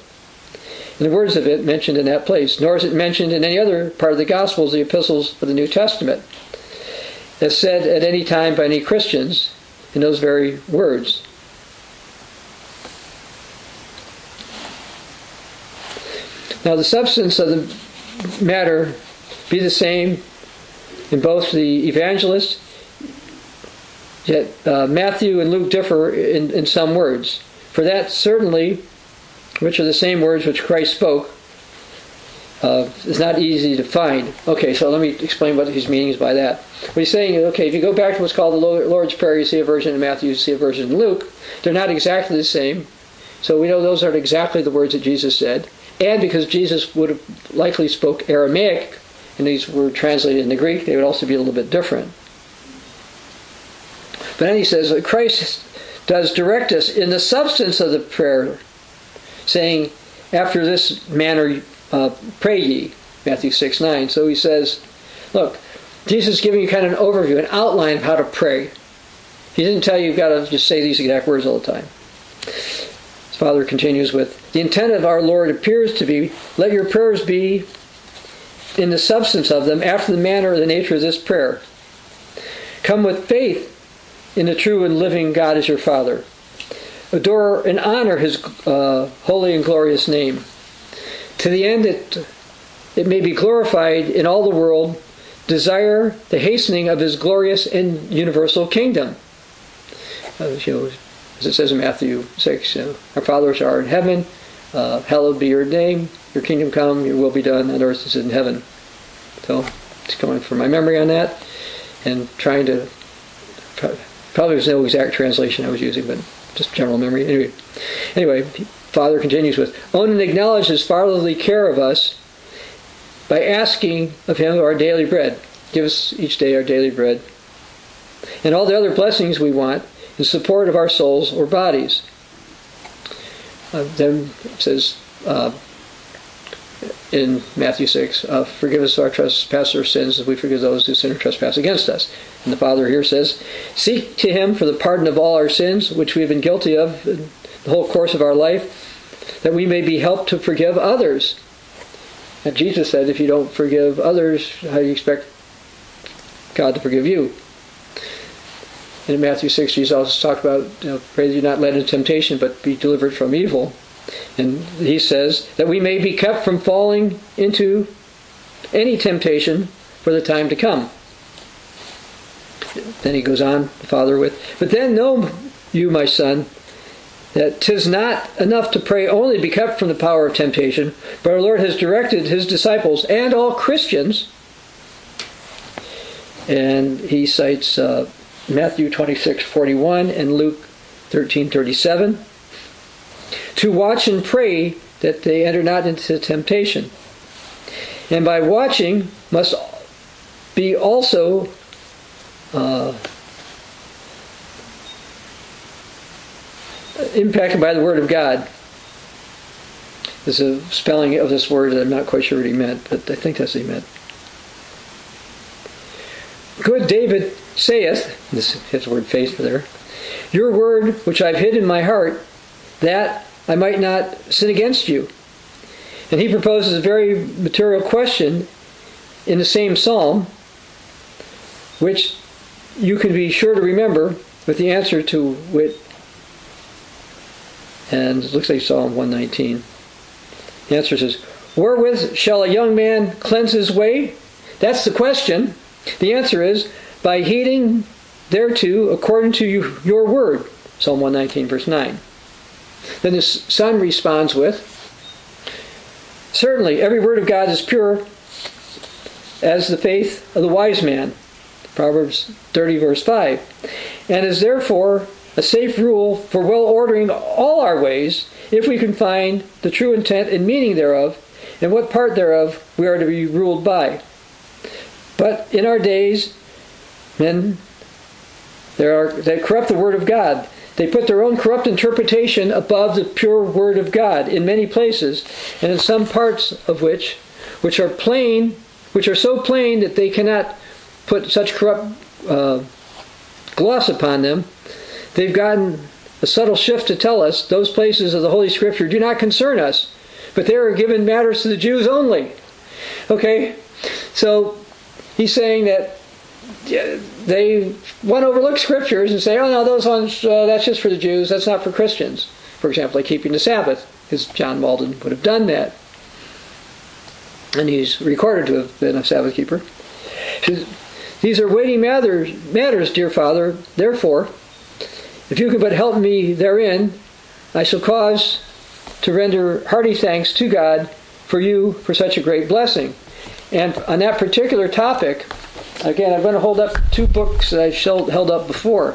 in the words of it mentioned in that place, nor is it mentioned in any other part of the Gospels, the epistles of the New Testament, as said at any time by any Christians in those very words. Now, the substance of the matter be the same in both the evangelists, yet uh, Matthew and Luke differ in, in some words. For that certainly, which are the same words which Christ spoke, uh, is not easy to find. Okay, so let me explain what his meanings by that. What he's saying is, okay, if you go back to what's called the Lord's Prayer, you see a version in Matthew, you see a version in Luke. They're not exactly the same. So we know those aren't exactly the words that Jesus said. And because Jesus would have likely spoke Aramaic, and these were translated into Greek, they would also be a little bit different. But then he says that Christ does direct us in the substance of the prayer, saying, after this manner uh, pray ye, Matthew six nine. So he says, look, Jesus is giving you kind of an overview, an outline of how to pray. He didn't tell you you've got to just say these exact words all the time. Father continues with, the intent of our Lord appears to be, let your prayers be in the substance of them, after the manner or the nature of this prayer. Come with faith in the true and living God as your Father. Adore and honor his uh, holy and glorious name, to the end that it may be glorified in all the world. Desire the hastening of his glorious and universal kingdom. Uh, you know, as it says in Matthew six, you know, our fathers are in heaven, uh, hallowed be your name, your kingdom come, your will be done on earth as it is in heaven. So it's coming from my memory on that, and trying to, probably there's no exact translation I was using, but just general memory. Anyway, anyway, Father continues with, own and acknowledge his fatherly care of us by asking of him our daily bread. Give us each day our daily bread. And all the other blessings we want in support of our souls or bodies. Uh, then it says uh, in Matthew six, uh, forgive us our trespasses or sins as we forgive those who sin or trespass against us. And the Father here says, seek to him for the pardon of all our sins, which we have been guilty of in the whole course of our life, that we may be helped to forgive others. And Jesus said, if you don't forgive others, how do you expect God to forgive you? And in Matthew six, Jesus also talked about, you know, pray that you not led into temptation, but be delivered from evil. And he says that we may be kept from falling into any temptation for the time to come. Then he goes on, the Father, with, but then know you, my son, that 'tis not enough to pray only to be kept from the power of temptation, but our Lord has directed his disciples and all Christians. And he cites Uh, Matthew twenty-six forty-one and Luke thirteen thirty-seven, to watch and pray that they enter not into temptation. And by watching must be also uh, impacted by the Word of God. There's a spelling of this word that I'm not quite sure what he meant, but I think that's what he meant. Good David saith, this is his word faith there, your word which I've hid in my heart, that I might not sin against you. And he proposes a very material question in the same psalm, which you can be sure to remember with the answer to wit. And it looks like Psalm one nineteen. The answer says, wherewith shall a young man cleanse his way? That's the question. The answer is, by heeding thereto according to you, your word, Psalm one nineteen, verse nine. Then the Son responds with, certainly every word of God is pure as the faith of the wise man, Proverbs thirty, verse five, and is therefore a safe rule for well-ordering all our ways, if we can find the true intent and meaning thereof, and what part thereof we are to be ruled by. But in our days, men there are that corrupt the word of God. They put their own corrupt interpretation above the pure word of God in many places, and in some parts of which, which are plain, which are so plain that they cannot put such corrupt uh, gloss upon them. They've gotten a subtle shift to tell us those places of the Holy Scripture do not concern us, but they are given matters to the Jews only. Okay, so he's saying that they want to overlook scriptures and say, oh no, those ones, uh, that's just for the Jews, that's not for Christians. For example, like keeping the Sabbath, because John Maudin would have done that. And he's recorded to have been a Sabbath keeper. These are weighty matters, matters, dear Father, therefore, if you can but help me therein, I shall cause to render hearty thanks to God for you for such a great blessing. And on that particular topic, again, I'm going to hold up two books that I held up before.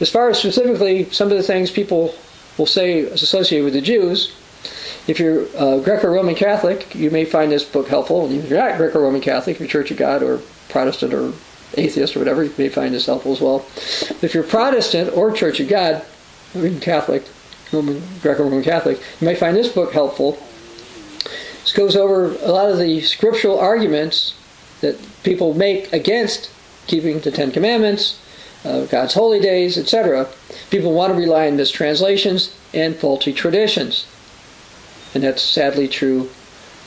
As far as specifically some of the things people will say is associated with the Jews, if you're uh, Greco-Roman Catholic, you may find this book helpful. If you're not Greco-Roman Catholic, if you're Church of God or Protestant or atheist or whatever, you may find this helpful as well. If you're Protestant or Church of God, I mean Catholic, Roman, Greco-Roman Catholic, you may find this book helpful. This goes over a lot of the scriptural arguments that people make against keeping the Ten Commandments, uh, God's holy days, et cetera. People want to rely on mistranslations and faulty traditions. And that's sadly true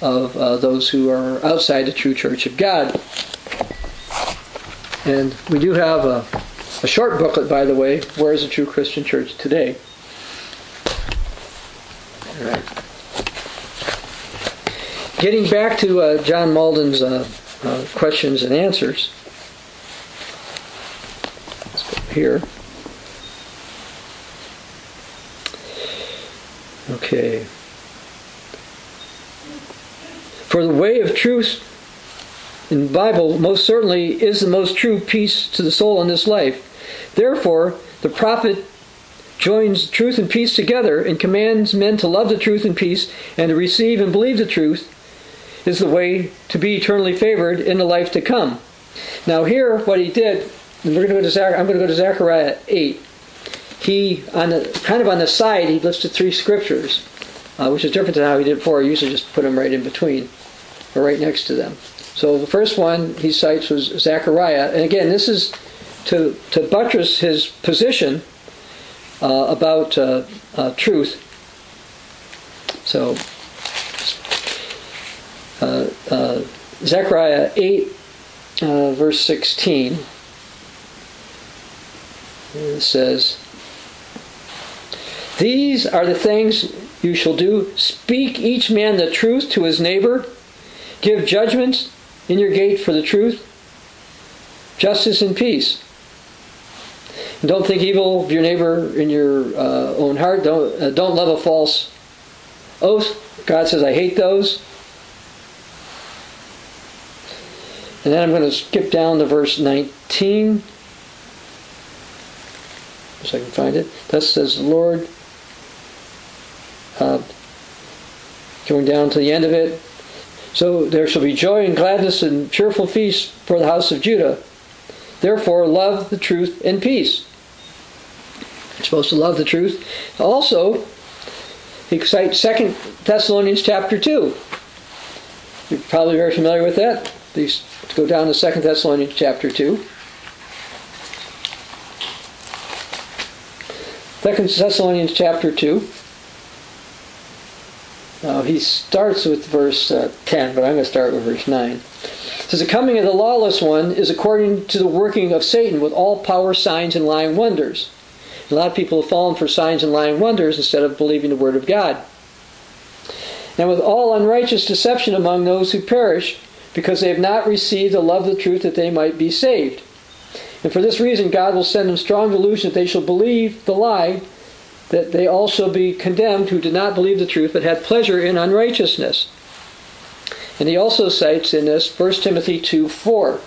of uh, those who are outside the true Church of God. And we do have a, a short booklet, by the way, Where is a True Christian Church Today? All right. Getting back to uh, John Maudin's Uh, Uh, questions and answers. Let's go here. Okay. For the way of truth in the Bible most certainly is the most true peace to the soul in this life. Therefore, the prophet joins truth and peace together and commands men to love the truth and peace and to receive and believe the truth is the way to be eternally favored in the life to come. Now here, what he did, and we're going to go to Zach, I'm going to go to Zechariah eight. He, on the kind of on the side, he listed three scriptures, uh, which is different than how he did before. He usually just put them right in between, or right next to them. So the first one he cites was Zechariah, and again, this is to to buttress his position uh, about uh, uh, truth. So uh, uh, Zechariah eight, uh, verse sixteen, it says, "These are the things you shall do. Speak each man the truth to his neighbor. Give judgments in your gate for the truth, justice and peace. And don't think evil of your neighbor in your uh, own heart. Don't, uh, don't love a false oath." God says, "I hate those." And then I'm going to skip down to verse nineteen. So I can find it. Thus says the Lord. Uh, going down to the end of it. "So there shall be joy and gladness and cheerful feast for the house of Judah. Therefore, love the truth and peace." You're supposed to love the truth. Also, he cites Second Thessalonians chapter two. You're probably very familiar with that. These go down to Second Thessalonians chapter two. Second Thessalonians chapter two. Now he starts with verse uh, ten, but I'm going to start with verse nine. It says, "The coming of the lawless one is according to the working of Satan with all power, signs, and lying wonders." A lot of people have fallen for signs and lying wonders instead of believing the word of God. "And with all unrighteous deception among those who perish, because they have not received the love of the truth that they might be saved. And for this reason, God will send them strong delusion that they shall believe the lie, that they also be condemned who did not believe the truth, but had pleasure in unrighteousness." And he also cites in this First Timothy two four.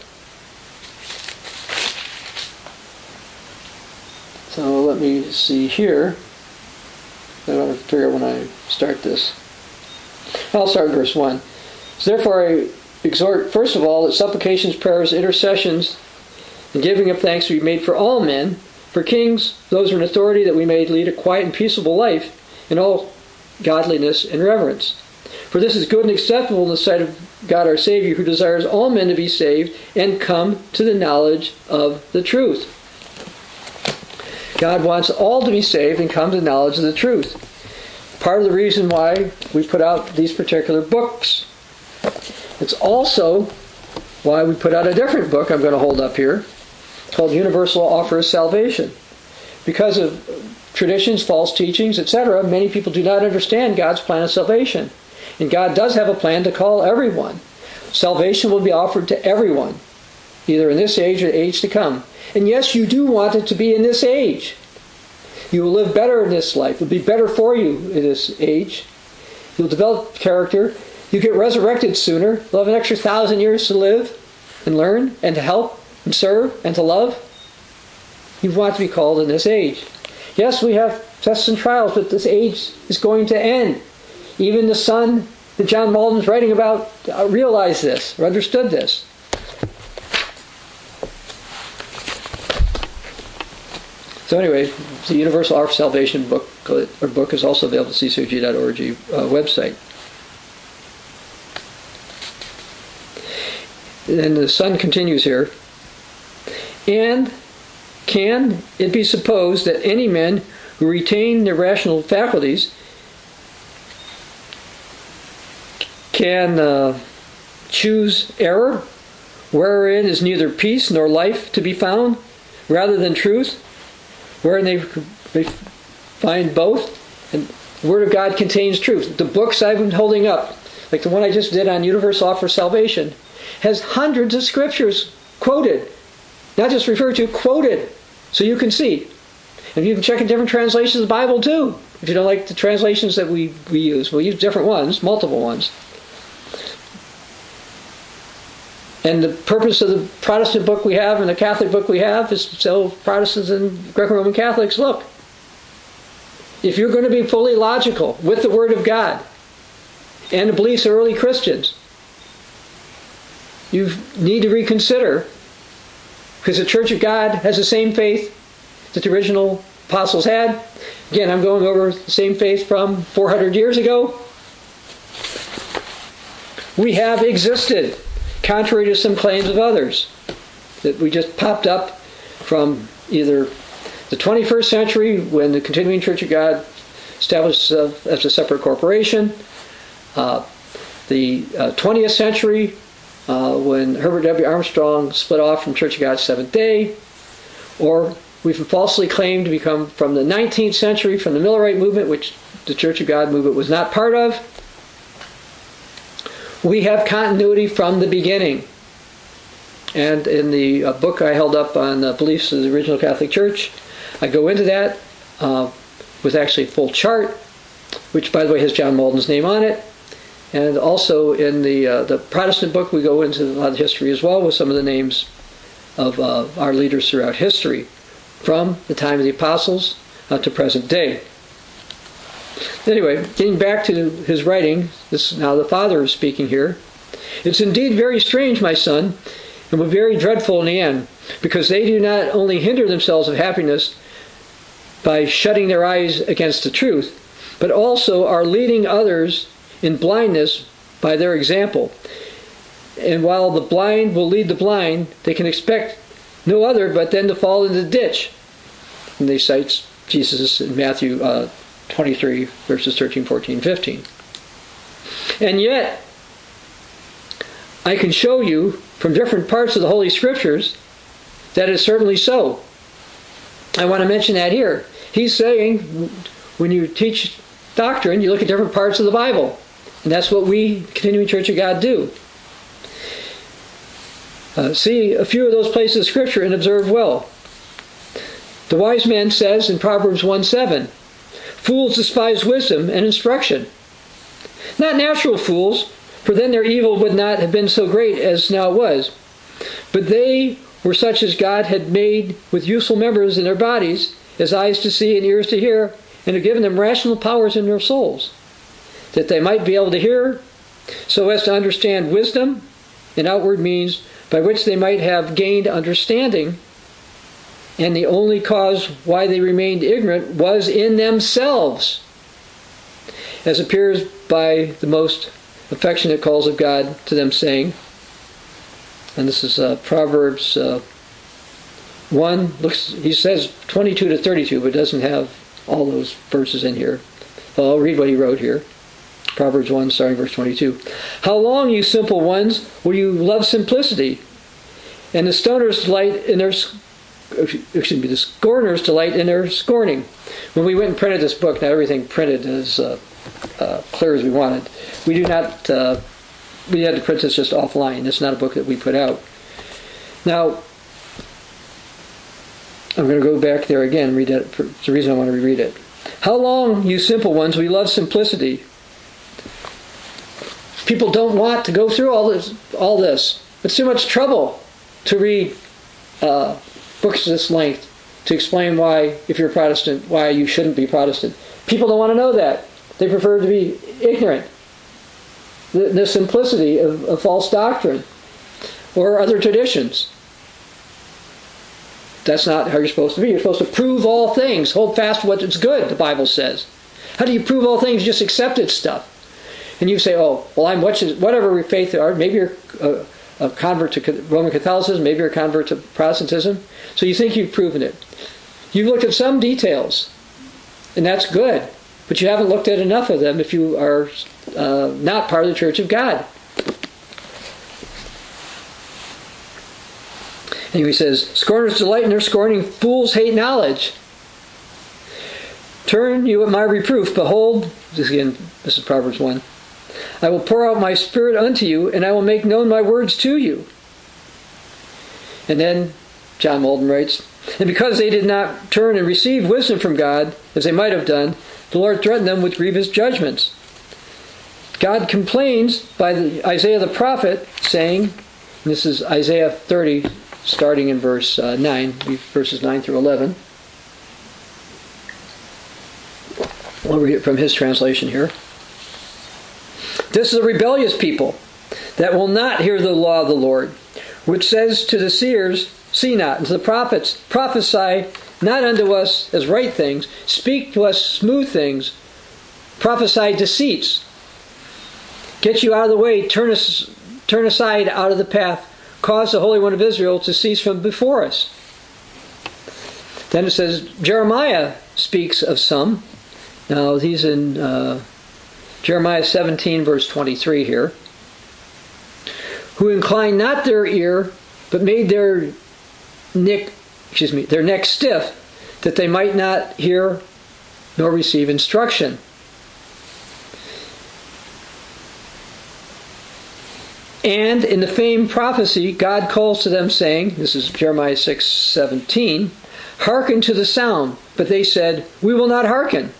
So let me see here. I don't have to figure out when I start this. I'll start with verse one. "So therefore I exhort, first of all, that supplications, prayers, intercessions, and giving of thanks be made for all men, for kings, those who are in authority, that we may lead a quiet and peaceable life in all godliness and reverence. For this is good and acceptable in the sight of God our Savior, who desires all men to be saved and come to the knowledge of the truth." God wants all to be saved and come to the knowledge of the truth. Part of the reason why we put out these particular books. It's also why we put out a different book I'm going to hold up here, called Universal Offer of Salvation. Because of traditions, false teachings, et cetera, many people do not understand God's plan of salvation. And God does have a plan to call everyone. Salvation will be offered to everyone, either in this age or the age to come. And yes, you do want it to be in this age. You will live better in this life. It will be better for you in this age. You'll develop character. You get resurrected sooner. You'll have an extra thousand years to live and learn and to help and serve and to love. You want to be called in this age. Yes, we have tests and trials, but this age is going to end. Even the son that John Maudin's writing about realized this or understood this. So anyway, the Universal Offer of Salvation book, or book is also available at c c o g dot org uh, website. And the son continues here. "And can it be supposed that any men who retain their rational faculties can uh, choose error, wherein is neither peace nor life to be found, rather than truth, wherein they, they find both?" And the Word of God contains truth. The books I've been holding up, like the one I just did on Universal Offer of Salvation, has hundreds of scriptures quoted. Not just referred to, quoted, so you can see. And you can check in different translations of the Bible too. If you don't like the translations that we, we use, we'll use different ones, multiple ones. And the purpose of the Protestant book we have and the Catholic book we have is so Protestants and Greco-Roman Catholics, look, if you're going to be fully logical with the Word of God and the beliefs of early Christians, you need to reconsider Because the Church of God has the same faith that the original apostles had. Again, I'm going over the same faith from four hundred years ago. We have existed, contrary to some claims of others, that we just popped up from either the twenty-first century, when the Continuing Church of God established uh, as a separate corporation, uh, the uh, twentieth century, uh, when Herbert W. Armstrong split off from Church of God Seventh-day, or we've falsely claimed to become from the nineteenth century, from the Millerite movement, which the Church of God movement was not part of. We have continuity from the beginning. And in the uh, book I held up on the Beliefs of the Original Catholic Church, I go into that uh, with actually a full chart, which, by the way, has John Maudin's name on it. And also in the uh, the Protestant book, we go into a lot of history as well with some of the names of uh, our leaders throughout history, from the time of the apostles uh, to present day. Anyway, getting back to his writing, this is now the Father is speaking here. It's indeed very strange, my son, and were very dreadful in the end, because they do not only hinder themselves of happiness by shutting their eyes against the truth, but also are leading others in blindness by their example. And while the blind will lead the blind, they can expect no other but then to fall in the ditch. And they cite Jesus in Matthew uh, twenty-three, verses thirteen, fourteen, fifteen. And yet, I can show you from different parts of the Holy Scriptures that is certainly so. I want to mention that here. He's saying when you teach doctrine, you look at different parts of the Bible. And that's what we, Continuing Church of God, do. Uh, see a few of those places of Scripture and observe well. The wise man says in Proverbs one seven, fools despise wisdom and instruction. Not natural fools, for then their evil would not have been so great as now it was. But they were such as God had made with useful members in their bodies, as eyes to see and ears to hear, and have given them rational powers in their souls, that they might be able to hear, so as to understand wisdom and outward means by which they might have gained understanding, and the only cause why they remained ignorant was in themselves, as appears by the most affectionate calls of God to them, saying, and this is uh, Proverbs uh, one, looks, he says twenty-two to thirty-two, but doesn't have all those verses in here. Well, I'll read what he wrote here. Proverbs one, starting verse twenty-two. How long, you simple ones, will you love simplicity? And the stoners delight in their, excuse me, the scorners delight in their scorning. When we went and printed this book, not everything printed is uh, uh, clear as we wanted. We do not, uh, we had to print this just offline. It's not a book that we put out. Now, I'm going to go back there again and read that. For the reason I want to reread it. How long, you simple ones, we love simplicity. People don't want to go through all this. All this. It's too much trouble to read uh, books of this length to explain why, if you're a Protestant, why you shouldn't be Protestant. People don't want to know that. They prefer to be ignorant. The, the simplicity of, of false doctrine or other traditions. That's not how you're supposed to be. You're supposed to prove all things. Hold fast to what is good, the Bible says. How do you prove all things? You just accepted stuff. And you say, oh, well, I'm whatever faith you are. Maybe you're a, a convert to Roman Catholicism. Maybe you're a convert to Protestantism. So you think you've proven it. You've looked at some details, and that's good. But you haven't looked at enough of them if you are uh, not part of the Church of God. And he says, scorners delight in their scorning, fools hate knowledge. Turn you at my reproof. Behold, this again, this is Proverbs one. I will pour out my spirit unto you, and I will make known my words to you. And then John Maudin writes, and because they did not turn and receive wisdom from God, as they might have done, the Lord threatened them with grievous judgments. God complains by the, Isaiah the prophet, saying, and this is Isaiah thirty, starting in verse uh, nine, verses nine through eleven. I'll read it from his translation here. This is a rebellious people that will not hear the law of the Lord, which says to the seers, see not. And to the prophets, prophesy not unto us as right things, speak to us smooth things, prophesy deceits, get you out of the way, turn us, turn aside out of the path, cause the Holy One of Israel to cease from before us. Then it says, Jeremiah speaks of some. Now, he's in uh, Jeremiah seventeen, verse twenty-three here. Who inclined not their ear, but made their neck, excuse me, their neck stiff, that they might not hear nor receive instruction. And in the famed prophecy, God calls to them, saying, this is Jeremiah six, seventeen, hearken to the sound, but they said, we will not hearken.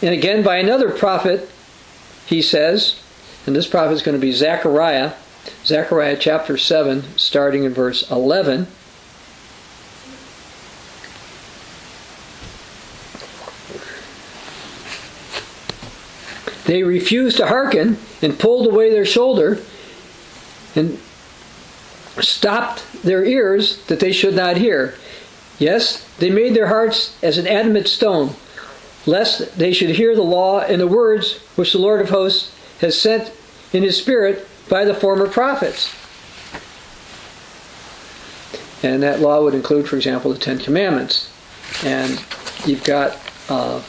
And again, by another prophet, he says, and this prophet is going to be Zechariah, Zechariah chapter seven, starting in verse eleven. They refused to hearken and pulled away their shoulder and stopped their ears that they should not hear. Yes, they made their hearts as an adamant stone, lest they should hear the law and the words which the Lord of hosts has sent in his Spirit by the former prophets. And that law would include, for example, the Ten Commandments. And you've got Uh,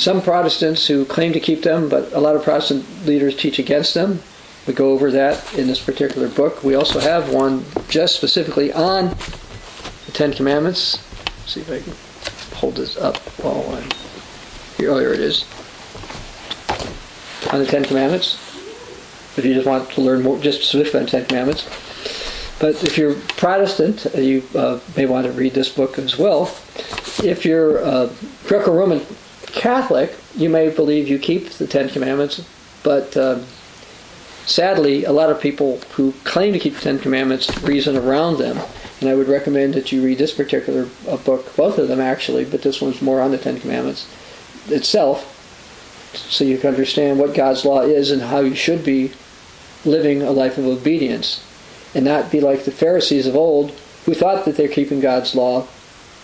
Some Protestants who claim to keep them, but a lot of Protestant leaders teach against them. We go over that in this particular book. We also have one just specifically on the Ten Commandments. Let's see if I can hold this up while I'm here. Oh, here it is. On the Ten Commandments. If you just want to learn more, just specifically on the Ten Commandments. But if you're Protestant, you uh, may want to read this book as well. If you're uh, Greco-Roman Catholic, you may believe you keep the Ten Commandments, but um, sadly, a lot of people who claim to keep the Ten Commandments reason around them. And I would recommend that you read this particular uh, book, both of them actually, but this one's more on the Ten Commandments itself, so you can understand what God's law is and how you should be living a life of obedience, and not be like the Pharisees of old, who thought that they're keeping God's law,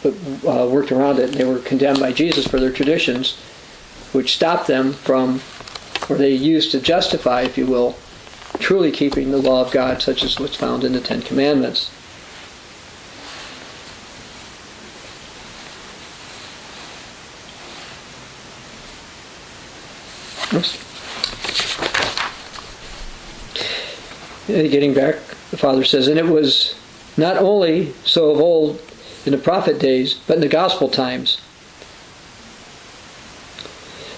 but uh, worked around it, and they were condemned by Jesus for their traditions, which stopped them from, or they used to justify, if you will, truly keeping the law of God, such as what's found in the Ten Commandments. Oops. And getting back, the Father says, and it was not only so of old, in the prophet days, but in the gospel times.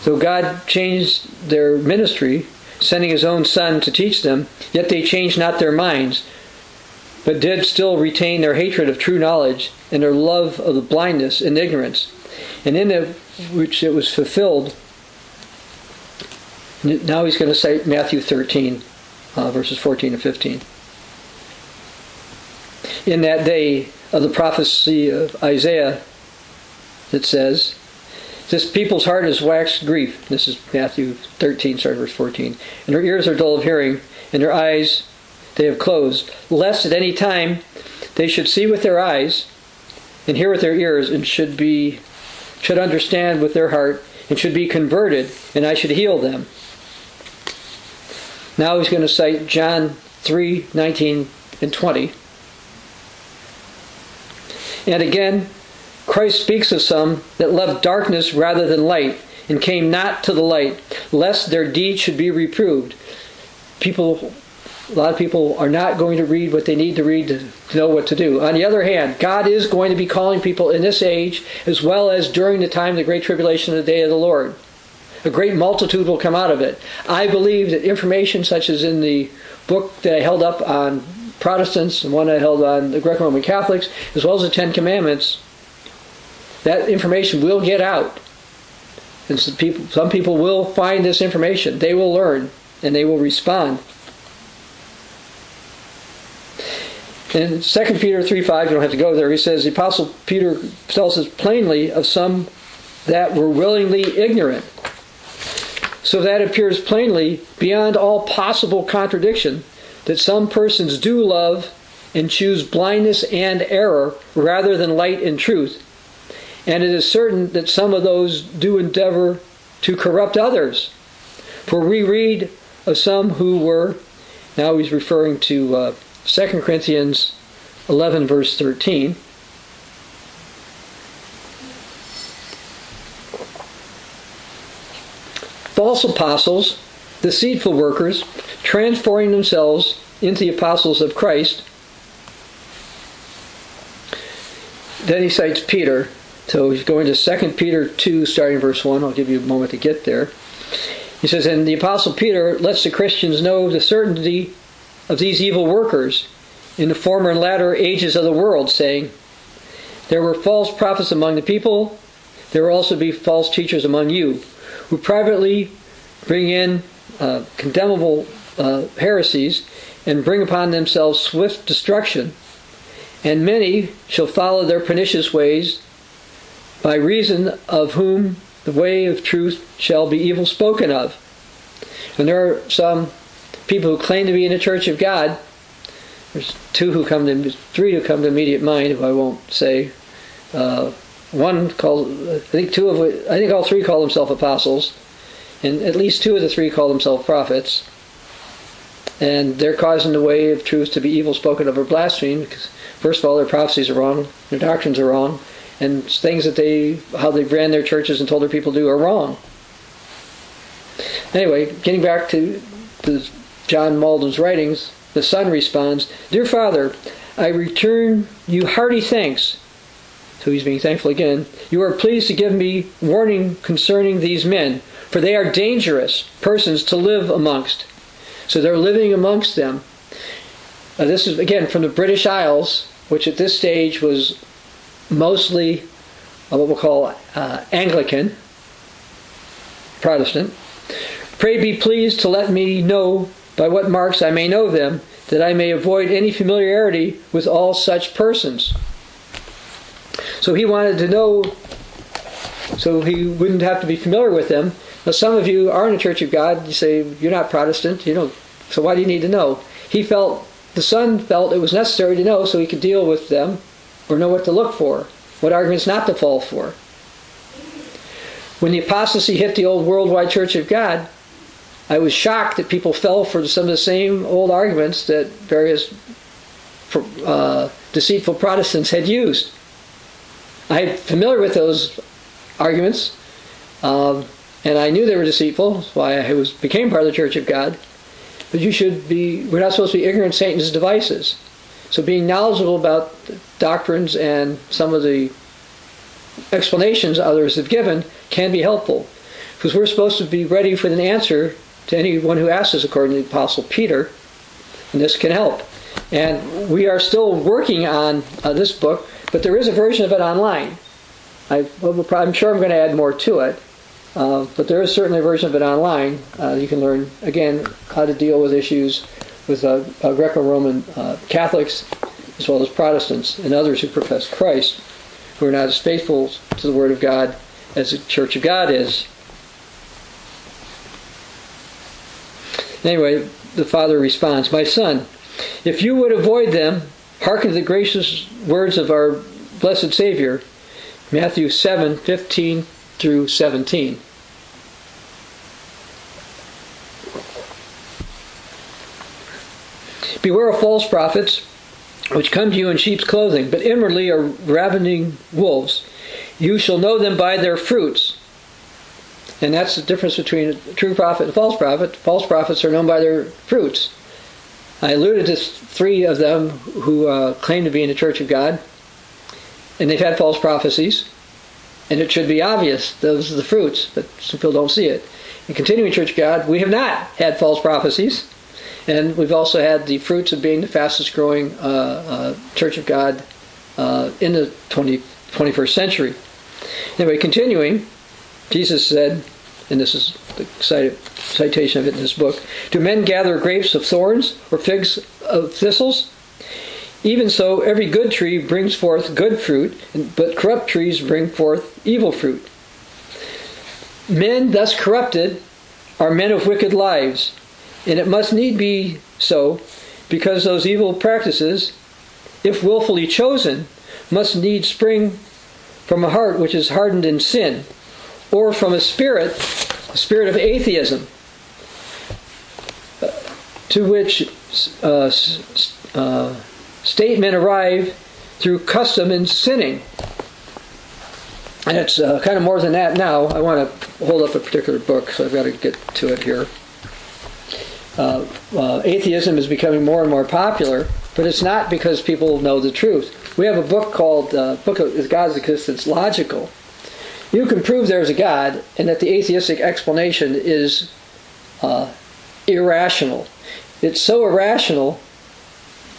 Though God changed their ministry, sending his own Son to teach them, yet they changed not their minds, but did still retain their hatred of true knowledge and their love of the blindness and ignorance, and in the, which it was fulfilled. Now he's going to cite Matthew thirteen, uh, verses fourteen and fifteen. In that day, of the prophecy of Isaiah that says, this people's heart is waxed grief. This is Matthew thirteen, starting verse fourteen. And their ears are dull of hearing, and their eyes they have closed, lest at any time they should see with their eyes, and hear with their ears, and should be, should understand with their heart, and should be converted, and I should heal them. Now he's going to cite John three, nineteen and twenty. And again, Christ speaks of some that loved darkness rather than light and came not to the light, lest their deeds should be reproved. People, a lot of people are not going to read what they need to read to know what to do. On the other hand, God is going to be calling people in this age, as well as during the time of the Great Tribulation of the Day of the Lord. A great multitude will come out of it. I believe that information such as in the book that I held up on Protestants, and one I held on the Greco-Roman Catholics, as well as the Ten Commandments, that information will get out. And some people, some people will find this information. They will learn, and they will respond. In Second Peter three five, you don't have to go there, he says, the Apostle Peter tells us plainly of some that were willingly ignorant. So that appears plainly, beyond all possible contradiction, that some persons do love and choose blindness and error rather than light and truth. And it is certain that some of those do endeavor to corrupt others. For we read of some who were, now he's referring to uh, Second Corinthians eleven, verse thirteen. False apostles, deceitful workers, transforming themselves into the apostles of Christ. Then he cites Peter. So he's going to Second Peter two, starting verse one. I'll give you a moment to get there. He says, and the Apostle Peter lets the Christians know the certainty of these evil workers in the former and latter ages of the world, saying, there were false prophets among the people, there will also be false teachers among you, who privately bring in uh, condemnable uh, heresies and bring upon themselves swift destruction. And many shall follow their pernicious ways, by reason of whom the way of truth shall be evil spoken of. And there are some people who claim to be in the Church of God. There's two who come to, three who come to immediate mind, if I won't say. Uh, one called, I think two of, I think all three call themselves apostles, and at least two of the three call themselves prophets. And they're causing the way of truth to be evil spoken of or blasphemed, because first of all, their prophecies are wrong, their doctrines are wrong, and things that they, how they ran their churches and told their people to do are wrong. Anyway, getting back to, to John Maudin's writings, the son responds, Dear Father, I return you hearty thanks. So he's being thankful again. You are pleased to give me warning concerning these men, for they are dangerous persons to live amongst. So they're living amongst them. Uh, this is, again, from the British Isles, which at this stage was mostly what we'll call uh, Anglican, Protestant. Pray be pleased to let me know by what marks I may know them, that I may avoid any familiarity with all such persons. So he wanted to know, so he wouldn't have to be familiar with them. Now some of you are in the Church of God, you say, you're not Protestant, you know, so why do you need to know? He felt, the son felt it was necessary to know so he could deal with them, or know what to look for, what arguments not to fall for. When the apostasy hit the old Worldwide Church of God, I was shocked that people fell for some of the same old arguments that various uh, deceitful Protestants had used. I'm familiar with those arguments, um, and I knew they were deceitful, that's why I was, became part of the Church of God. But you should be, we're not supposed to be ignorant of Satan's devices. So being knowledgeable about doctrines and some of the explanations others have given can be helpful. Because we're supposed to be ready for an answer to anyone who asks us, according to the Apostle Peter, and this can help. And we are still working on uh, this book, but there is a version of it online. I, well, I'm sure I'm going to add more to it, uh, but there is certainly a version of it online. Uh, you can learn, again, how to deal with issues with uh, uh, Greco-Roman uh, Catholics, as well as Protestants and others who profess Christ, who are not as faithful to the Word of God as the Church of God is. Anyway, the father responds, My son, if you would avoid them, hearken to the gracious words of our blessed Savior, Matthew seven fifteen through seventeen. Beware of false prophets, which come to you in sheep's clothing, but inwardly are ravening wolves. You shall know them by their fruits. And that's the difference between a true prophet and a false prophet. False prophets are known by their fruits. I alluded to three of them who uh, claim to be in the Church of God, and they've had false prophecies, and it should be obvious those are the fruits, but some people don't see it. In Continuing Church of God, we have not had false prophecies. And we've also had the fruits of being the fastest growing uh, uh, Church of God uh, in the twentieth, twenty-first century. Anyway, continuing, Jesus said, and this is the cite, citation of it in this book, Do men gather grapes of thorns or figs of thistles? Even so, every good tree brings forth good fruit, but corrupt trees bring forth evil fruit. Men thus corrupted are men of wicked lives, and it must need be so, because those evil practices if willfully chosen, must needs spring from a heart which is hardened in sin, or from a spirit, a spirit of atheism, to which uh, uh, statement arrive through custom and sinning. And it's uh, kind of more than that now. I want to hold up a particular book, so I've got to get to it here. Uh, uh, atheism is becoming more and more popular, but it's not because people know the truth. We have a book called uh, Book of Is God's Existence Logical? You can prove there's a God and that the atheistic explanation is uh, irrational. It's so irrational,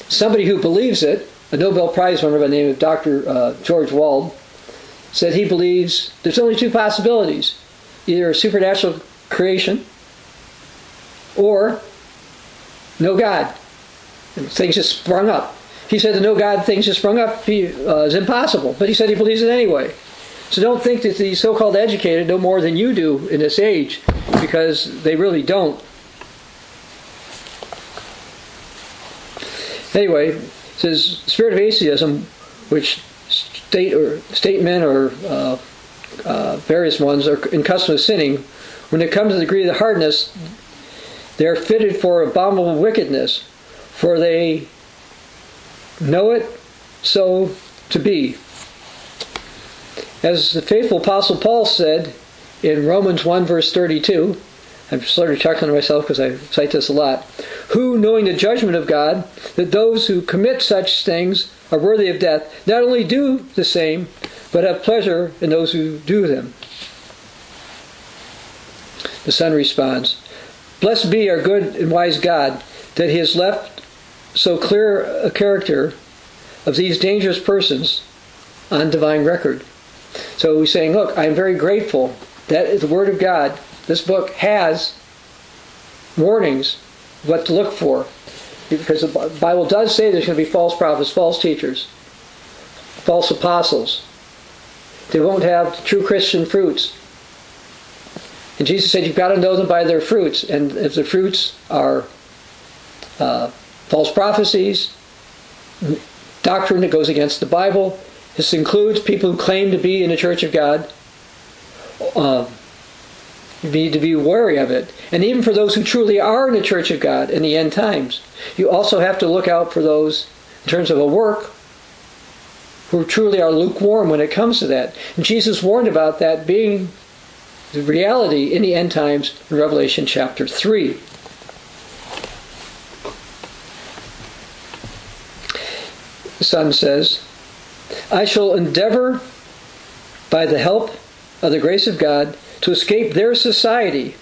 somebody who believes it, a Nobel Prize winner by the name of Doctor Uh, George Wald, said he believes there's only two possibilities, either a supernatural creation or no God. Things just sprung up. He said the no God things just sprung up he, uh, is impossible, but he said he believes it anyway. So don't think that the so-called educated know more than you do in this age, because they really don't. Anyway, it says, spirit of atheism, which state or statement or uh, uh, various ones are in custom of sinning, when it comes to the degree of the hardness, they are fitted for abominable wickedness, for they know it so to be. As the faithful Apostle Paul said in Romans one, verse thirty-two, I'm sort of chuckling to myself because I cite this a lot, who, knowing the judgment of God, that those who commit such things are worthy of death, not only do the same, but have pleasure in those who do them. The son responds, blessed be our good and wise God, that he has left so clear a character of these dangerous persons on divine record. So he's saying, look, I'm very grateful that the Word of God, this book, has warnings what to look for. Because the Bible does say there's going to be false prophets, false teachers, false apostles. They won't have true Christian fruits. And Jesus said you've got to know them by their fruits. And if the fruits are uh, false prophecies, doctrine that goes against the Bible, this includes people who claim to be in the Church of God. Uh, you need to be wary of it. And even for those who truly are in the Church of God in the end times, you also have to look out for those, in terms of a work, who truly are lukewarm when it comes to that. And Jesus warned about that being the reality in the end times in Revelation chapter three. The Son says, I shall endeavor, by the help of the grace of God, to escape their society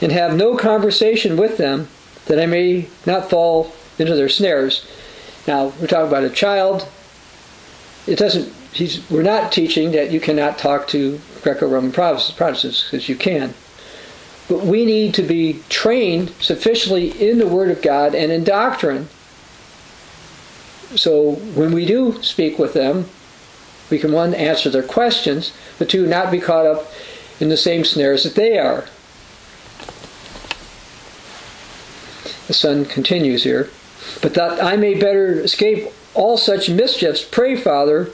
and have no conversation with them, that I may not fall into their snares. Now, we're talking about a child. It doesn't. He's, we're not teaching that you cannot talk to Greco-Roman Protestants, because you can. But we need to be trained sufficiently in the Word of God and in doctrine, so when we do speak with them, we can, one, answer their questions, but two, not be caught up in the same snares that they are. The Son continues here. But that I may better escape all such mischiefs, pray, Father,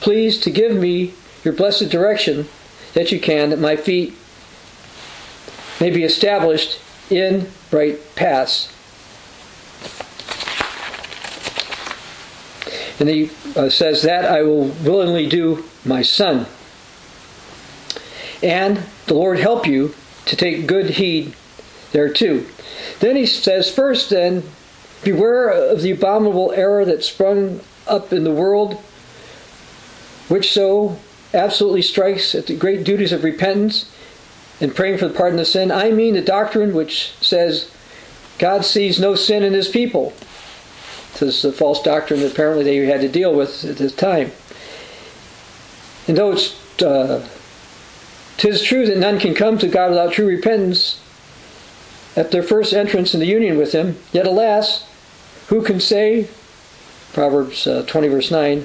please to give me your blessed direction that you can, that my feet may be established in right paths. And he uh, says, that I will willingly do, my son. And the Lord help you to take good heed thereto. Then he says, first then, beware of the abominable error that sprung up in the world, which so absolutely strikes at the great duties of repentance and praying for the pardon of sin. I mean the doctrine which says God sees no sin in his people. This is the false doctrine that apparently they had to deal with at this time. And though it's uh, 'tis true that none can come to God without true repentance at their first entrance into union with him, yet alas, who can say, Proverbs uh, twenty verse nine,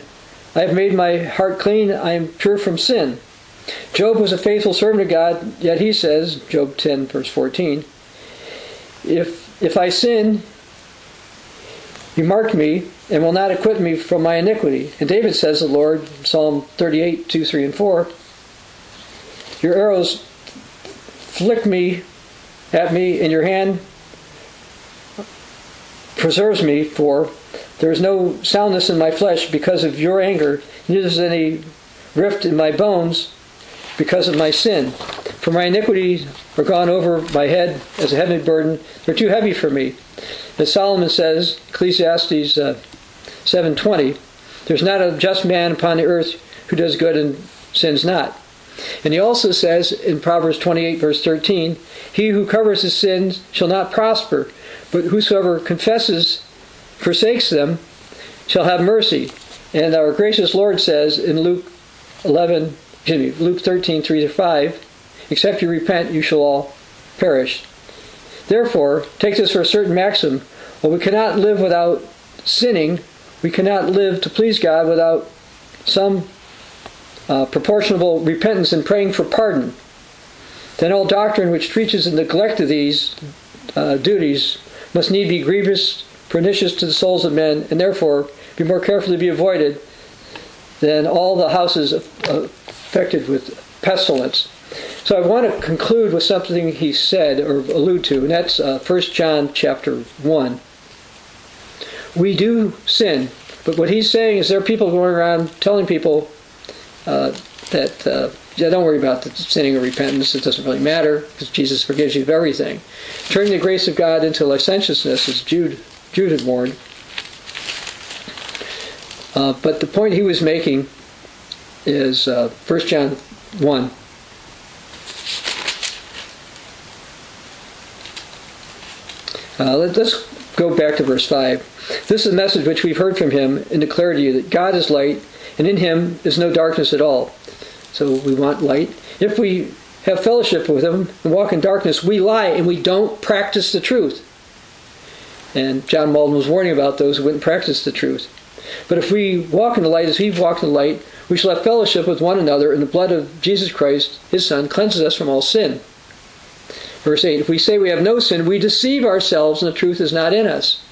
I have made my heart clean, I am pure from sin. Job was a faithful servant of God, yet he says, Job ten verse fourteen, If if I sin, You marked me and will not acquit me from my iniquity. And David says, the Lord, Psalm thirty-eight, two, three, and four, your arrows flick me at me, and your hand preserves me, for there is no soundness in my flesh because of your anger, neither is any rift in my bones because of my sin. For my iniquities are gone over my head as a heavy burden. They're too heavy for me. As Solomon says, Ecclesiastes uh, seven twenty, there's not a just man upon the earth who does good and sins not. And he also says in Proverbs twenty-eight, verse thirteen, he who covers his sins shall not prosper, but whosoever confesses, forsakes them, shall have mercy. And our gracious Lord says in Luke eleven, excuse me, Luke thirteen, three to five, except you repent, you shall all perish. Therefore, take this for a certain maxim, while we cannot live without sinning, we cannot live to please God without some Uh, proportionable repentance and praying for pardon. Then all doctrine which treaches and neglect of these uh, duties must need be grievous, pernicious to the souls of men, and therefore be more carefully be avoided than all the houses affected with pestilence. So I want to conclude with something he said or allude to, and that's uh, First John chapter one. We do sin, but what he's saying is there are people going around telling people Uh, that, uh, yeah, don't worry about the sinning or repentance. It doesn't really matter because Jesus forgives you of everything. Turning the grace of God into licentiousness, as Jude, Jude had warned. Uh, but the point he was making is uh, First John one. Uh, let, let's go back to verse five. This is the message which we've heard from him and declared to you, that God is light, and in him is no darkness at all. So we want light. If we have fellowship with him and walk in darkness, we lie and we don't practice the truth. And John Maudin was warning about those who wouldn't practice the truth. But if we walk in the light as he walked in the light, we shall have fellowship with one another, and the blood of Jesus Christ, his Son, cleanses us from all sin. Verse eight, if we say we have no sin, we deceive ourselves and the truth is not in us.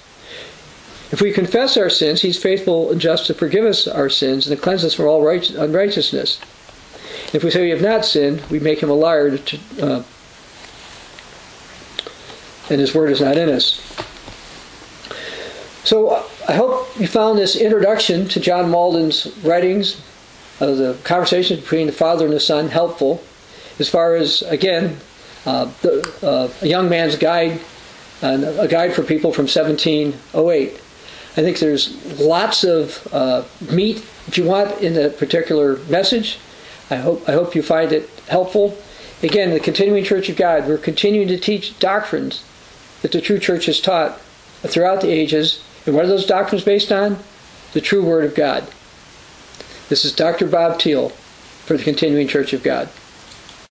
If we confess our sins, he's faithful and just to forgive us our sins and to cleanse us from all right, unrighteousness. If we say we have not sinned, we make him a liar, to, uh, and his word is not in us. So I hope you found this introduction to John Maudin's writings of the conversation between the Father and the Son helpful. As far as, again, uh, the, uh, a young man's guide, uh, a guide for people from seventeen oh eight. I think there's lots of uh, meat, if you want, in that particular message. I hope I hope you find it helpful. Again, the Continuing Church of God, we're continuing to teach doctrines that the true church has taught throughout the ages. And what are those doctrines based on? The true Word of God. This is Doctor Bob Thiel for the Continuing Church of God.